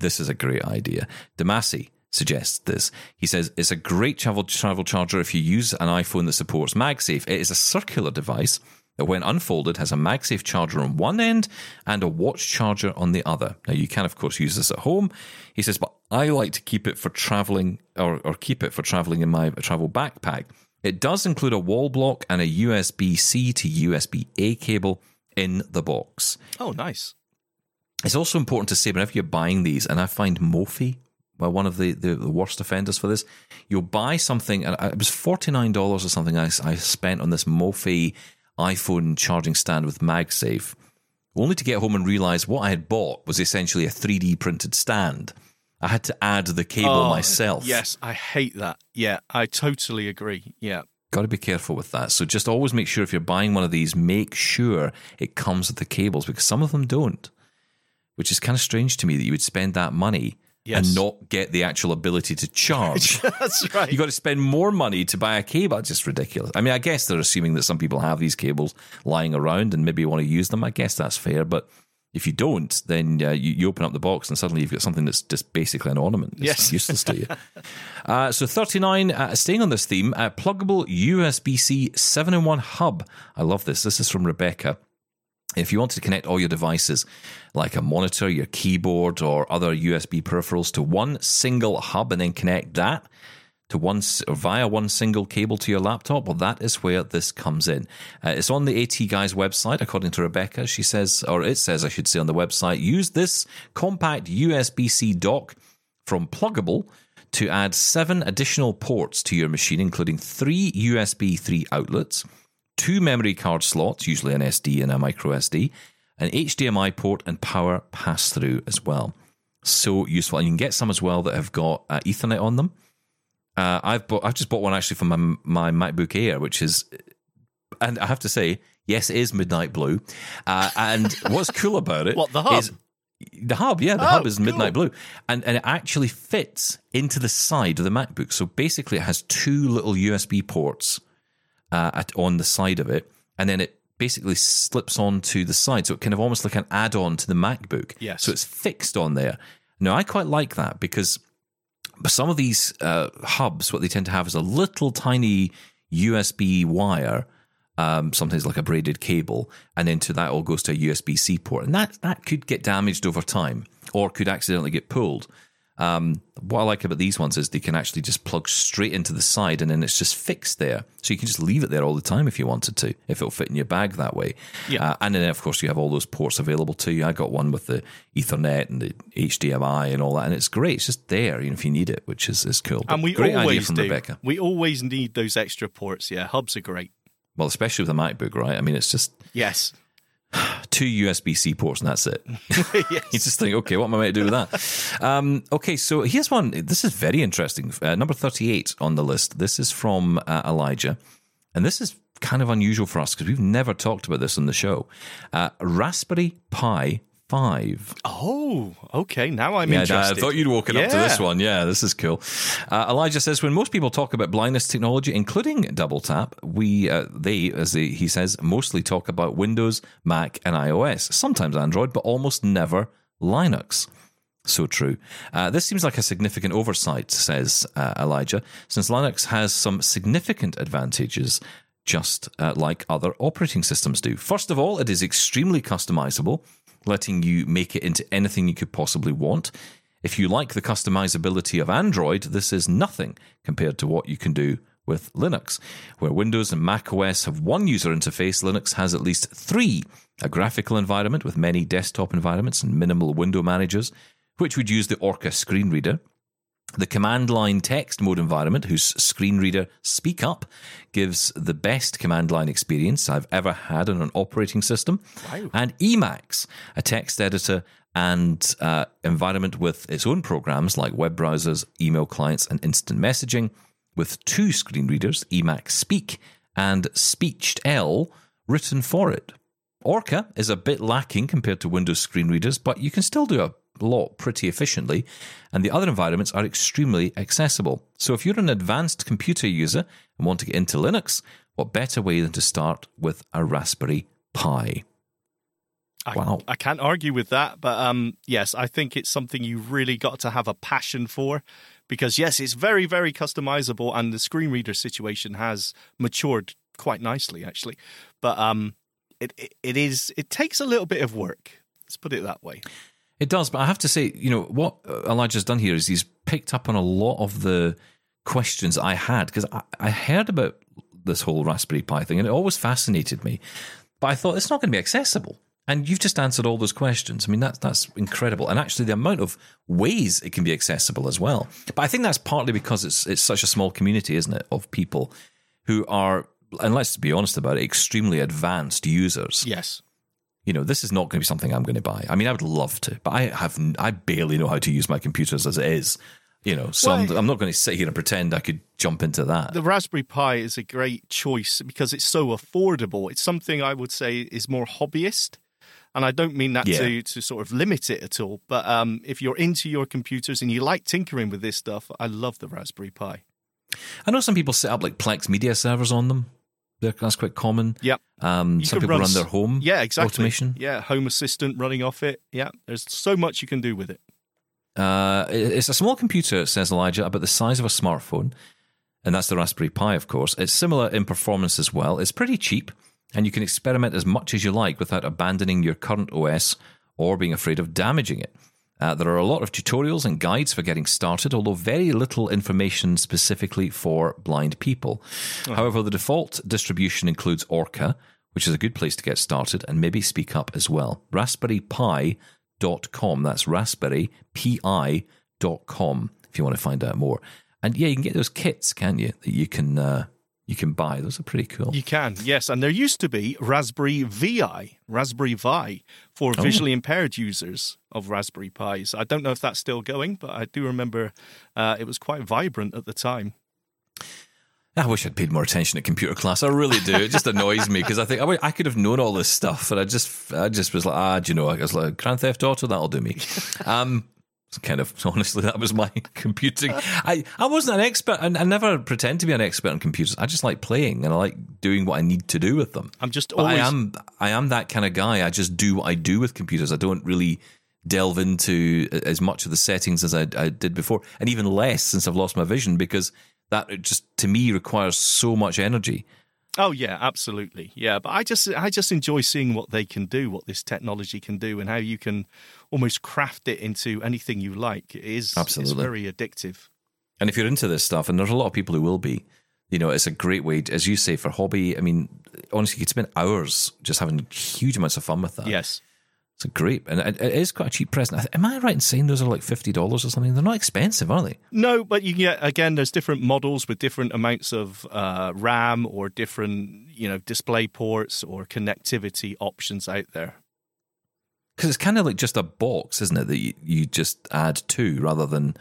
this is a great idea. Damasi suggests this. He says, it's a great travel travel charger if you use an iPhone that supports MagSafe. It is a circular device that, when unfolded, has a MagSafe charger on one end and a watch charger on the other. Now, you can, of course, use this at home. He says, but I like to keep it for traveling, or, or keep it for traveling in my travel backpack. It does include a wall block and a U S B C to U S B A cable in the box. Oh, nice. It's also important to say, whenever you're buying these, and I find Mophie, well, one of the, the, the worst offenders for this, you'll buy something, and it was forty-nine dollars or something I, I spent on this Mophie iPhone charging stand with MagSafe, only to get home and realize what I had bought was essentially a three D printed stand. I had to add the cable oh, myself. Yes, I hate that. Yeah, I totally agree. Yeah. Got to be careful with that. So just always make sure if you're buying one of these, make sure it comes with the cables, because some of them don't, which is kind of strange to me that you would spend that money yes. and not get the actual ability to charge. That's right. You've got to spend more money to buy a cable. It's just ridiculous. I mean, I guess they're assuming that some people have these cables lying around and maybe want to use them. I guess that's fair, but... If you don't, then uh, you, you open up the box and suddenly you've got something that's just basically an ornament. It's yes. useless to you. Uh, so thirty-nine, uh, staying on this theme, uh, pluggable U S B C seven in one hub. I love this. This is from Rebecca. If you want to connect all your devices, like a monitor, your keyboard, or other U S B peripherals to one single hub and then connect that to one or via one single cable to your laptop, well, that is where this comes in. Uh, it's on the AT Guys website, according to Rebecca. She says, or it says, I should say, on the website, use this compact U S B C dock from Pluggable to add seven additional ports to your machine, including three U S B three outlets, two memory card slots, usually an S D and a micro S D, an H D M I port, and power pass-through as well. So useful. And you can get some as well that have got uh, Ethernet on them. Uh, I've bought, I've just bought one actually for my my MacBook Air, which is, and I have to say, yes, it is midnight blue. Uh, and what's cool about it what, the hub? is the hub, yeah, the oh, hub is cool. midnight blue, and and it actually fits into the side of the MacBook. So basically, it has two little U S B ports uh, at on the side of it, and then it basically slips onto the side, so it kind of almost like an add-on to the MacBook. Yes. So it's fixed on there. Now I quite like that because. But some of these uh, hubs, what they tend to have is a little tiny U S B wire, um, sometimes like a braided cable, and then to that all goes to a U S B C port. And that that could get damaged over time or could accidentally get pulled. Um, what I like about these ones is they can actually just plug straight into the side and then it's just fixed there. So you can just leave it there all the time if you wanted to, if it'll fit in your bag that way. Yeah. Uh, and then, of course, you have all those ports available to you. I got one with the Ethernet and the H D M I and all that, and it's great. It's just there, you know, if you need it, which is, is cool. But and we great always idea from do. Rebecca. We always need those extra ports, yeah. Hubs are great. Well, especially with a MacBook, right? I mean, it's just... Yes. Two U S B C ports and that's it. Yes. You just think, okay, what am I meant to do with that? Um, okay, so here's one. This is very interesting. Uh, number thirty-eight on the list. This is from uh, Elijah. And this is kind of unusual for us because we've never talked about this on the show. Uh, Raspberry Pi Five. Oh, okay. Now I'm yeah, interested. I thought you'd woken yeah. up to this one. Yeah, this is cool. Uh, Elijah says, when most people talk about blindness technology, including Double Tap, we, uh, they, as they, he says, mostly talk about Windows, Mac, and iOS. Sometimes Android, but almost never Linux. So true. Uh, this seems like a significant oversight, says uh, Elijah, since Linux has some significant advantages, just uh, like other operating systems do. First of all, it is extremely customizable, letting you make it into anything you could possibly want. If you like the customizability of Android, this is nothing compared to what you can do with Linux. Where Windows and macOS have one user interface, Linux has at least three: a graphical environment with many desktop environments and minimal window managers, which would use the Orca screen reader. The command line text mode environment, whose screen reader Speak Up gives the best command line experience I've ever had on an operating system. Wow. And Emacs, a text editor and uh, environment with its own programs like web browsers, email clients, and instant messaging, with two screen readers, Emacs Speak and SpeechL, written for it. Orca is a bit lacking compared to Windows screen readers, but you can still do a lot pretty efficiently, and the other environments are extremely accessible. So if you're an advanced computer user and want to get into Linux, what better way than to start with a Raspberry Pi? I, wow. I can't argue with that, but um, yes, I think it's something you really got to have a passion for, because yes, it's very, very customizable, and the screen reader situation has matured quite nicely, actually. But um, it, it it is it takes a little bit of work. Let's put it that way. It does, but I have to say, you know, what Elijah's done here is he's picked up on a lot of the questions I had, because I, I heard about this whole Raspberry Pi thing, and it always fascinated me. But I thought, it's not going to be accessible. And you've just answered all those questions. I mean, that's, that's incredible. And actually, the amount of ways it can be accessible as well. But I think that's partly because it's it's such a small community, isn't it, of people who are, and let's be honest about it, extremely advanced users. Yes. You know, this is not going to be something I'm going to buy. I mean, I would love to, but I have I barely know how to use my computers as it is. You know, so well, I'm, I'm not going to sit here and pretend I could jump into that. The Raspberry Pi is a great choice because it's so affordable. It's something I would say is more hobbyist. And I don't mean that yeah. to, to sort of limit it at all. But um, if you're into your computers and you like tinkering with this stuff, I love the Raspberry Pi. I know some people set up like Plex media servers on them. They're, that's quite common. Yeah. Um, some people run, run their home yeah, exactly. automation. Yeah, Home Assistant running off it. Yeah, there's so much you can do with it. Uh, it's a small computer, says Elijah, about the size of a smartphone. And that's the Raspberry Pi, of course. It's similar in performance as well. It's pretty cheap. And you can experiment as much as you like without abandoning your current O S or being afraid of damaging it. Uh, there are a lot of tutorials and guides for getting started, although very little information specifically for blind people. Oh. However, the default distribution includes Orca, which is a good place to get started, and maybe Speak Up as well. raspberry pi dot com. That's raspberry pi dot com if you want to find out more. And yeah, you can get those kits, can't you, that you can... Uh, You can buy. Those are pretty cool. You can, yes. And there used to be Raspberry Vi, Raspberry Vi, for oh. visually impaired users of Raspberry Pis. I don't know if that's still going, but I do remember uh, it was quite vibrant at the time. I wish I'd paid more attention to computer class. I really do. It just annoys me because I think I, I could have known all this stuff, and I just, I just was like, ah, do you know? I was like, Grand Theft Auto, that'll do me. Um, Kind of, honestly, that was my computing. I, I wasn't an expert. I, I never pretend to be an expert on computers. I just like playing and I like doing what I need to do with them. I'm just always... I am, I am that kind of guy. I just do what I do with computers. I don't really delve into as much of the settings as I, I did before, and even less since I've lost my vision, because that just, to me, requires so much energy. Oh, yeah, absolutely. Yeah, but I just I just enjoy seeing what they can do, what this technology can do, and how you can almost craft it into anything you like. It is absolutely. It's very addictive. And if you're into this stuff, and there's a lot of people who will be, you know, it's a great way, as you say, for hobby. I mean, honestly, you could spend hours just having huge amounts of fun with that. Yes. It's a great, and it is quite a cheap present. Am I right in saying those are like fifty dollars or something? They're not expensive, are they? No, but you can get, again, there's different models with different amounts of uh, RAM or different, you know, display ports or connectivity options out there. Because it's kind of like just a box, isn't it, that you, you just add to rather than...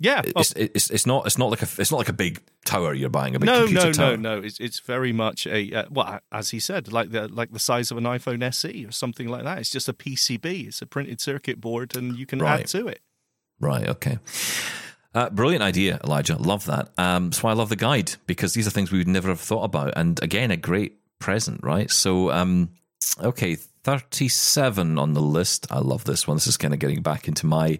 Yeah, it's, it's it's not it's not like a it's not like a big tower you're buying a big no, computer no, tower. No, no, no, it's it's very much a uh, well, as he said, like the like the size of an iPhone S E or something like that. It's just a P C B. It's a printed circuit board, and you can right. add to it. Right. Okay. Uh, brilliant idea, Elijah. Love that. Um, that's why I love the guide, because these are things we would never have thought about, and again, a great present, right? So, um, okay, thirty-seven on the list. I love this one. This is kind of getting back into my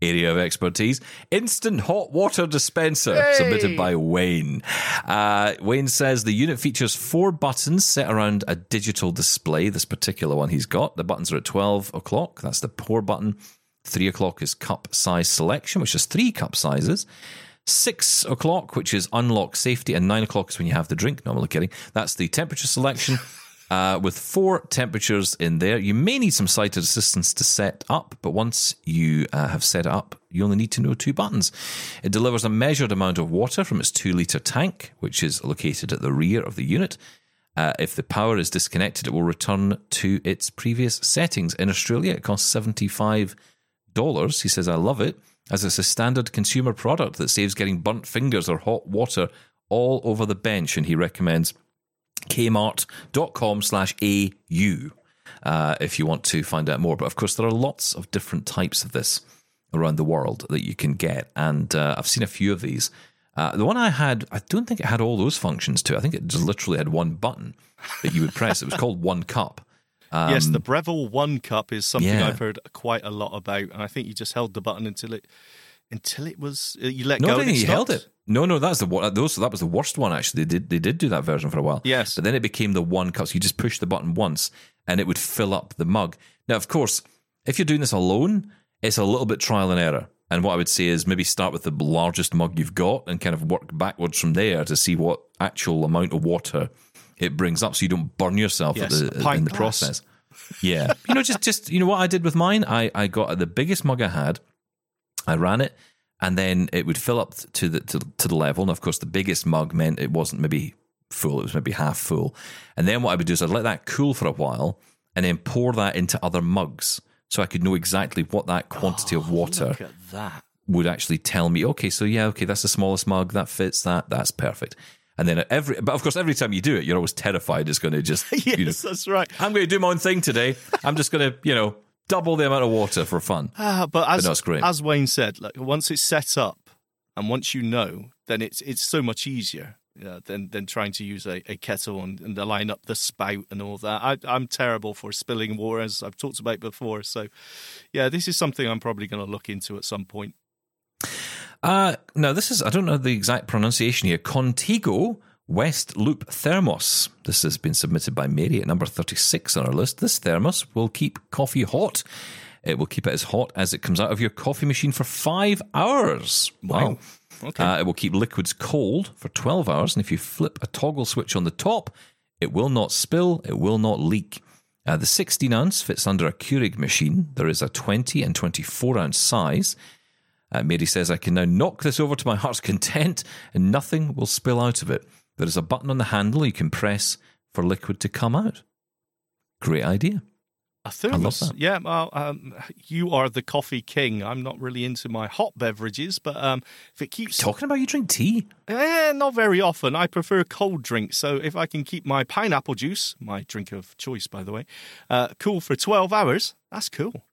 area of expertise. Instant hot water dispenser, hey! Submitted by Wayne. Uh, Wayne says the unit features four buttons set around a digital display. This particular one he's got. The buttons are at twelve o'clock. That's the pour button. three o'clock is cup size selection, which is three cup sizes. six o'clock, which is unlock safety. And nine o'clock is when you have the drink. No, I'm only kidding. That's the temperature selection. Uh, with four temperatures in there. You may need some sighted assistance to set up, but once you uh, have set it up, you only need to know two buttons. It delivers a measured amount of water from its two-litre tank, which is located at the rear of the unit. Uh, if the power is disconnected, it will return to its previous settings. In Australia, it costs seventy-five dollars. He says, I love it, as it's a standard consumer product that saves getting burnt fingers or hot water all over the bench, and he recommends kmart dot com slash A U uh, if you want to find out more. But of course, there are lots of different types of this around the world that you can get. And uh, I've seen a few of these. Uh, the one I had, I don't think it had all those functions too. I think it just literally had one button that you would press. It was called One Cup. Um, yes, the Breville One Cup is something yeah. I've heard quite a lot about. And I think you just held the button until it until it was, you let no, go. No, I think you held it. No, no, that's the those. That was the worst one. Actually, they did they did do that version for a while. Yes, but then it became the one cup. So you just push the button once, and it would fill up the mug. Now, of course, If you're doing this alone, it's a little bit trial and error. And what I would say is maybe start with the largest mug you've got and kind of work backwards from there to see what actual amount of water it brings up so you don't burn yourself yes, at the, in the process. Yeah. you know, just, just you know what I did with mine? I, I got the biggest mug I had. I ran it, and then it would fill up to the to, to the level. And, of course, the biggest mug meant it wasn't maybe full. It was maybe half full. And then what I would do is I'd let that cool for a while and then pour that into other mugs. So I could know exactly what that quantity oh, of water would actually tell me. Okay, so yeah, okay, that's the smallest mug. That fits that. That's perfect. And then every, but of course, every time you do it, you're always terrified it's going to just. yes, you know, that's right. I'm going to do my own thing today. I'm just going to, you know, double the amount of water for fun. Ah, but as but that's great. As Wayne said, like once it's set up and once you know, then it's it's so much easier uh, than than trying to use a, a kettle and, and line up the spout and all that. I, I'm terrible for spilling water, as I've talked about before. So, yeah, this is something I'm probably going to look into at some point. Uh, now, this is, I don't know the exact pronunciation here, Contigo West Loop Thermos. This has been submitted by Mary at number thirty-six on our list. This thermos will keep coffee hot. It will keep it as hot as it comes out of your coffee machine for five hours. Wow. wow. Okay. Uh, it will keep liquids cold for twelve hours, and if you flip a toggle switch on the top, it will not spill, it will not leak. Uh, the sixteen ounce fits under a Keurig machine. There is a twenty and twenty-four ounce size. Uh, Mary says, I can now knock this over to my heart's content and nothing will spill out of it. There is a button on the handle you can press for liquid to come out. Great idea. A thermos. I love that. Yeah, well, um, you are the coffee king. I'm not really into my hot beverages, but um, if it keeps... Talking about you drink tea? Eh, not very often. I prefer cold drinks, so if I can keep my pineapple juice, my drink of choice, by the way, uh, cool for twelve hours, that's cool.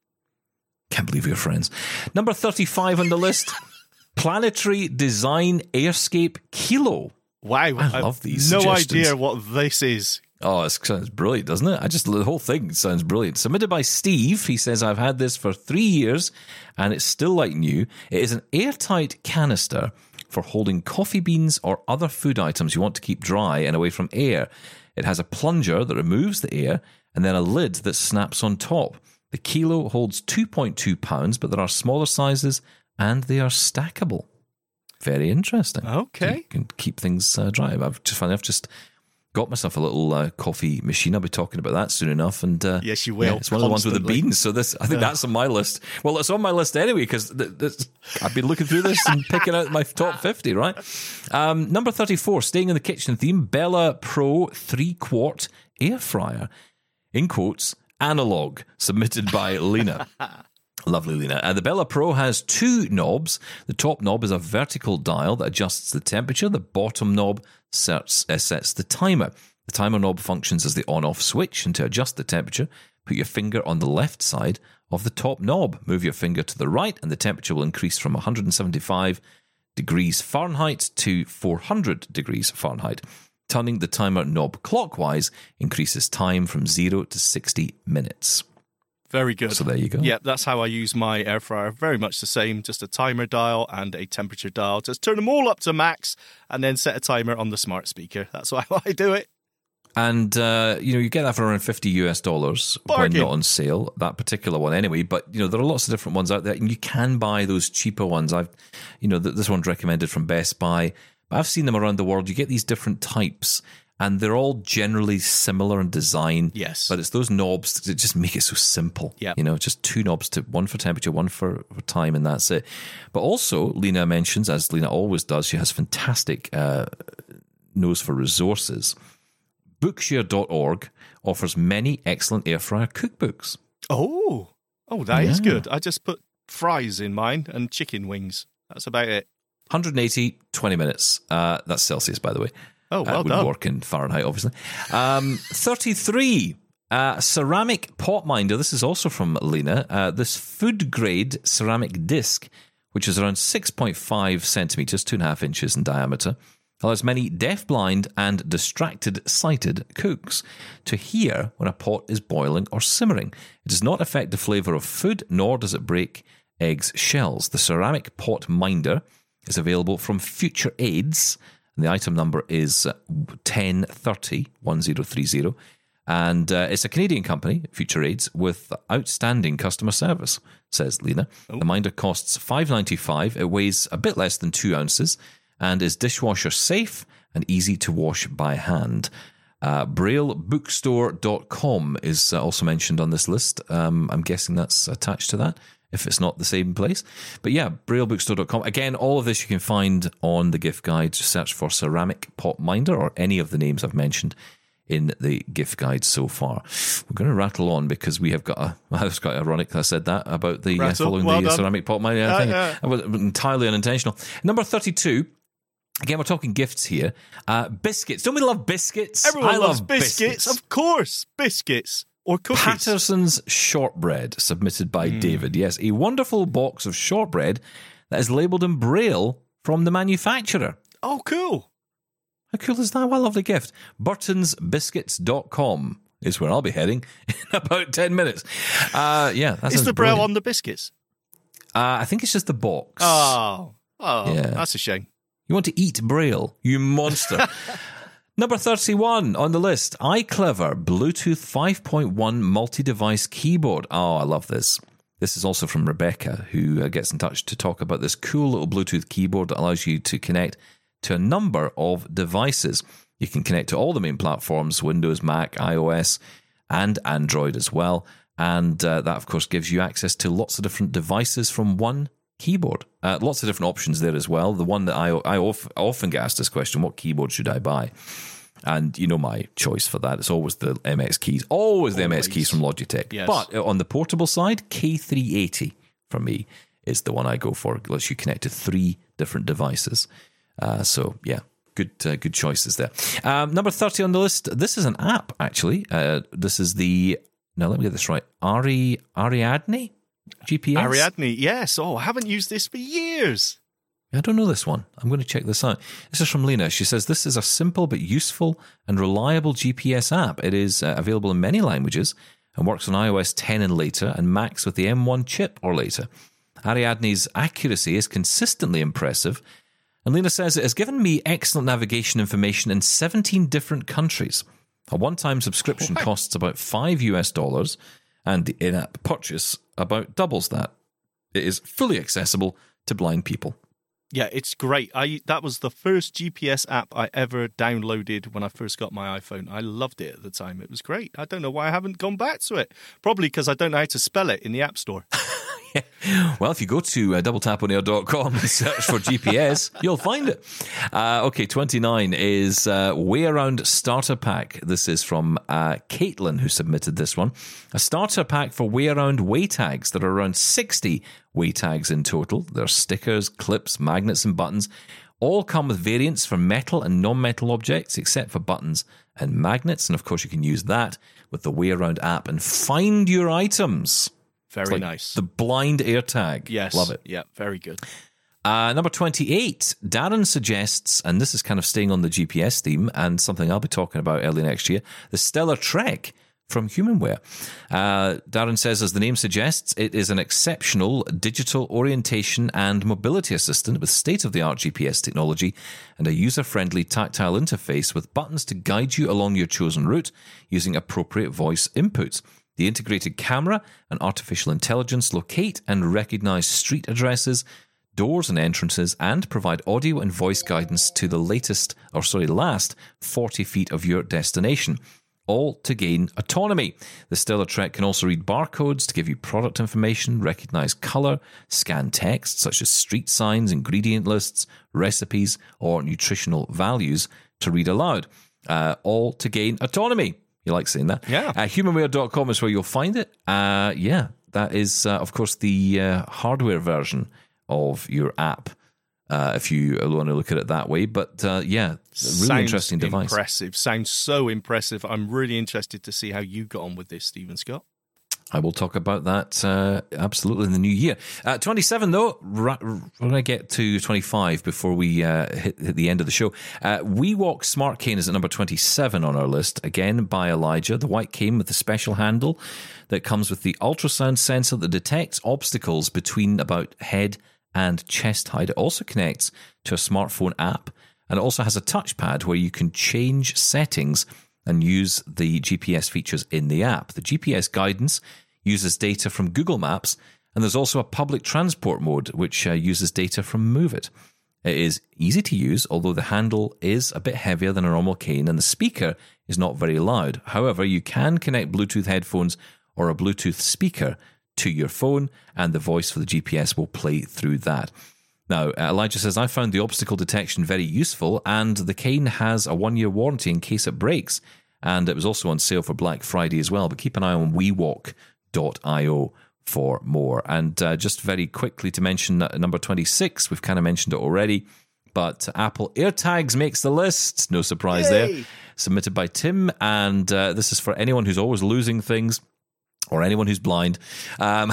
Can't believe we're friends. Number thirty-five on the list, Planetary Design Airscape Kilo. Wow. I love I've these no idea what this is. Oh, it sounds brilliant, doesn't it? I just The whole thing sounds brilliant. Submitted by Steve. He says, I've had this for three years and it's still like new. It is an airtight canister for holding coffee beans or other food items you want to keep dry and away from air. It has a plunger that removes the air and then a lid that snaps on top. The kilo holds two point two pounds, but there are smaller sizes and they are stackable. Very interesting. Okay. So you can keep things uh, dry. I've just, I've just got myself a little uh, coffee machine. I'll be talking about that soon enough. And uh, yes, you will. Yeah, it's one constantly. Of the ones with the beans. So this, I think yeah. that's on my list. Well, it's on my list anyway because th- th- I've been looking through this and picking out my top fifty, right? Um, number thirty-four, staying in the kitchen theme, Bella Pro three-quart air fryer. In quotes, analog, submitted by Lena. Lovely, Lena. Uh, the Bella Pro has two knobs. The top knob is a vertical dial that adjusts the temperature. The bottom knob sets, uh, sets the timer. The timer knob functions as the on-off switch, and to adjust the temperature, put your finger on the left side of the top knob. Move your finger to the right, and the temperature will increase from one hundred seventy-five degrees Fahrenheit to four hundred degrees Fahrenheit. Turning the timer knob clockwise increases time from zero to sixty minutes. Very good. So there you go. Yeah, that's how I use my air fryer. Very much the same, just a timer dial and a temperature dial. Just turn them all up to max and then set a timer on the smart speaker. That's how I do it. And, uh, you know, you get that for around fifty US dollars Bargain. When not on sale, that particular one anyway. But, you know, there are lots of different ones out there and you can buy those cheaper ones. I've, you know, th- this one's recommended from Best Buy. I've seen them around the world. You get these different types, and they're all generally similar in design. Yes. But it's those knobs that just make it so simple. Yeah. You know, just two knobs, to one for temperature, one for, for time, and that's it. But also, Lena mentions, as Lena always does, she has fantastic uh, nose for resources. Bookshare dot org offers many excellent air fryer cookbooks. Oh, oh, that yeah. is good. I just put fries in mine and chicken wings. That's about it. one hundred eighty, twenty minutes. Uh, that's Celsius, by the way. Oh, well uh, it done. It would work in Fahrenheit, obviously. Um, thirty-three, uh, ceramic pot minder. This is also from Lena. Uh, this food-grade ceramic disc, which is around six point five centimetres, two and a half inches in diameter, allows many deafblind and distracted-sighted cooks to hear when a pot is boiling or simmering. It does not affect the flavour of food, nor does it break eggs' shells. The ceramic pot minder is available from Future Aids, and the item number is ten thirty, ten thirty. And uh, it's a Canadian company, Future Aids, with outstanding customer service, says Lena. Oh. The minder costs five dollars and ninety-five cents. It weighs a bit less than two ounces and is dishwasher safe and easy to wash by hand. Uh, braille bookstore dot com is uh, also mentioned on this list. Um, I'm guessing that's attached to that, if it's not the same place. But yeah, braille bookstore dot com. Again, all of this you can find on the gift guide. Just search for ceramic pot minder or any of the names I've mentioned in the gift guide so far. We're going to rattle on because we have got a... Well, that's quite ironic that I said that about the uh, following well the done. ceramic pot minder. Yeah, I think yeah. It was entirely unintentional. Number thirty-two... Again, we're talking gifts here. Uh, biscuits. Don't we love biscuits? Everyone I loves love biscuits. biscuits. Of course, biscuits or cookies. Patterson's shortbread, submitted by mm. David. Yes, a wonderful box of shortbread that is labelled in Braille from the manufacturer. Oh, cool. How cool is that? What a lovely gift. Burtons Biscuits dot com is where I'll be heading in about ten minutes. Uh, yeah, that Is the Braille brilliant. on the biscuits? Uh, I think it's just the box. Oh, oh yeah. That's a shame. You want to eat Braille, you monster. Number thirty-one on the list, iClever Bluetooth five point one multi-device keyboard. Oh, I love this. This is also from Rebecca, who gets in touch to talk about this cool little Bluetooth keyboard that allows you to connect to a number of devices. You can connect to all the main platforms, Windows, Mac, iOS, and Android as well. And uh, that, of course, gives you access to lots of different devices from one keyboard. Uh, lots of different options there as well. The one that I I of, often get asked this question, what keyboard should I buy? And you know my choice for that. It's always the M X Keys. Always the always. M X Keys from Logitech. Yes. But on the portable side, K three eighty for me is the one I go for. It lets you connect to three different devices. Uh, so, yeah, good uh, good choices there. Um, number thirty on the list. This is an app, actually. Uh, this is the... Now, let me get this right. Ari Ariadne? G P S? Ariadne, yes. Oh, I haven't used this for years. I don't know this one. I'm going to check this out. This is from Lena. She says, this is a simple but useful and reliable G P S app. It is uh, available in many languages and works on iOS ten and later and Macs with the M one chip or later. Ariadne's accuracy is consistently impressive. And Lena says, it has given me excellent navigation information in seventeen different countries. A one-time subscription what? costs about five US dollars. And the in-app purchase about doubles that. It is fully accessible to blind people. Yeah, it's great. I that was the first G P S app I ever downloaded when I first got my iPhone. I loved it at the time. It was great. I don't know why I haven't gone back to it. Probably because I don't know how to spell it in the App Store. Yeah. Well, if you go to uh, double tap on air dot com and search for G P S, you'll find it. Uh, okay, twenty-nine is uh, Way Around Starter Pack. This is from uh, Caitlin, who submitted this one. A starter pack for Way Around Way Tags. There are around sixty Way Tags in total. There are stickers, clips, magnets, and buttons. All come with variants for metal and non-metal objects, except for buttons and magnets. And, of course, you can use that with the Way Around app and find your items. Very like nice. The blind AirTag. Yes. Love it. Yeah, very good. Uh, number twenty-eight, Darren suggests, and this is kind of staying on the G P S theme and something I'll be talking about early next year, the Stellar Trek from Humanware. Uh, Darren says, as the name suggests, it is an exceptional digital orientation and mobility assistant with state-of-the-art G P S technology and a user-friendly tactile interface with buttons to guide you along your chosen route using appropriate voice inputs. The integrated camera and artificial intelligence locate and recognize street addresses, doors and entrances, and provide audio and voice guidance to the latest, or sorry, last forty feet of your destination, all to gain autonomy. The Stellar Trek can also read barcodes to give you product information, recognize color, scan text such as street signs, ingredient lists, recipes, or nutritional values to read aloud, uh, all to gain autonomy. You like seeing that? Yeah. Uh, humanware dot com is where you'll find it. Uh, yeah, that is, uh, of course, the uh, hardware version of your app, uh, if you want to look at it that way. But, uh, yeah, really Sounds interesting device. impressive. Sounds so impressive. I'm really interested to see how you got on with this, Steven Scott. I will talk about that uh, absolutely in the new year. Uh, twenty-seven, though, ra- we're going to get to twenty-five before we uh, hit, hit the end of the show. Uh, WeWalk Smart Cane is at number twenty-seven on our list, again by Elijah. The white cane with the special handle that comes with the ultrasound sensor that detects obstacles between about head and chest height. It also connects to a smartphone app and it also has a touchpad where you can change settings and use the G P S features in the app. The G P S guidance uses data from Google Maps, and there's also a public transport mode, which uh, uses data from MoveIt. It is easy to use, although the handle is a bit heavier than a normal cane, and the speaker is not very loud. However, you can connect Bluetooth headphones or a Bluetooth speaker to your phone, and the voice for the G P S will play through that. Now, Elijah says, I found the obstacle detection very useful, and the cane has a one-year warranty in case it breaks, and it was also on sale for Black Friday as well, but keep an eye on we walk dot io for more. And uh, just very quickly to mention uh, number twenty-six, we've kind of mentioned it already, but Apple AirTags makes the list. No surprise Yay. there. Submitted by Tim, and uh, this is for anyone who's always losing things, or anyone who's blind. Um,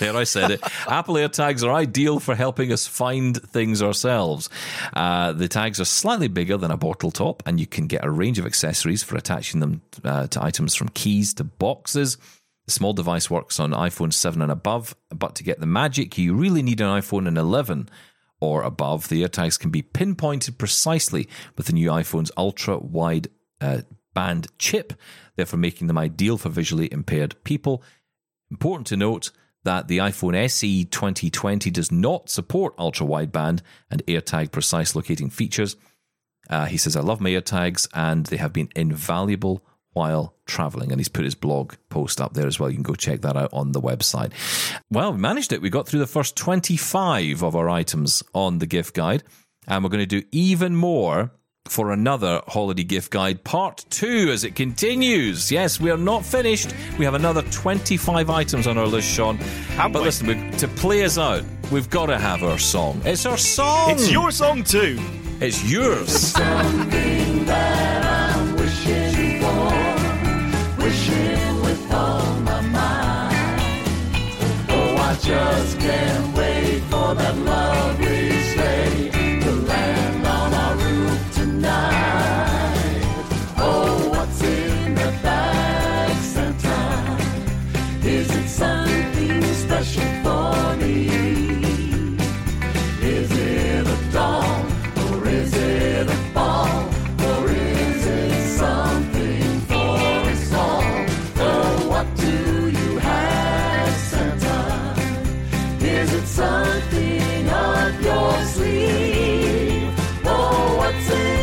there, I said it. Apple AirTags are ideal for helping us find things ourselves. Uh, the tags are slightly bigger than a bottle top, and you can get a range of accessories for attaching them uh, to items from keys to boxes. The small device works on iPhone seven and above, but to get the magic, you really need an iPhone eleven or above. The AirTags can be pinpointed precisely with the new iPhone's ultra-wide uh, band chip, therefore making them ideal for visually impaired people. Important to note that the iPhone S E twenty twenty does not support ultra-wideband and AirTag precise locating features. Uh, he says, I love my AirTags and they have been invaluable while traveling. And he's put his blog post up there as well. You can go check that out on the website. Well, we managed it. We got through the first twenty-five of our items on the gift guide, and we're going to do even more for another holiday gift guide, part two, as it continues. Yes, we are not finished. We have another twenty-five items on our list, Shaun. Have but we? listen, we, to play us out, we've got to have our song. It's our song. It's your song too. It's yours. Something that I'm wishing for, wishing with all my mind. Oh, I just can't wait for that lovely sleigh to land on our roof. Oh, what's in the bag, Santa? Is it something special for me? Is it a doll, or is it a ball, or is it something for us all? Oh, what do you have, Santa? Is it something up your sleeve? Oh, what's in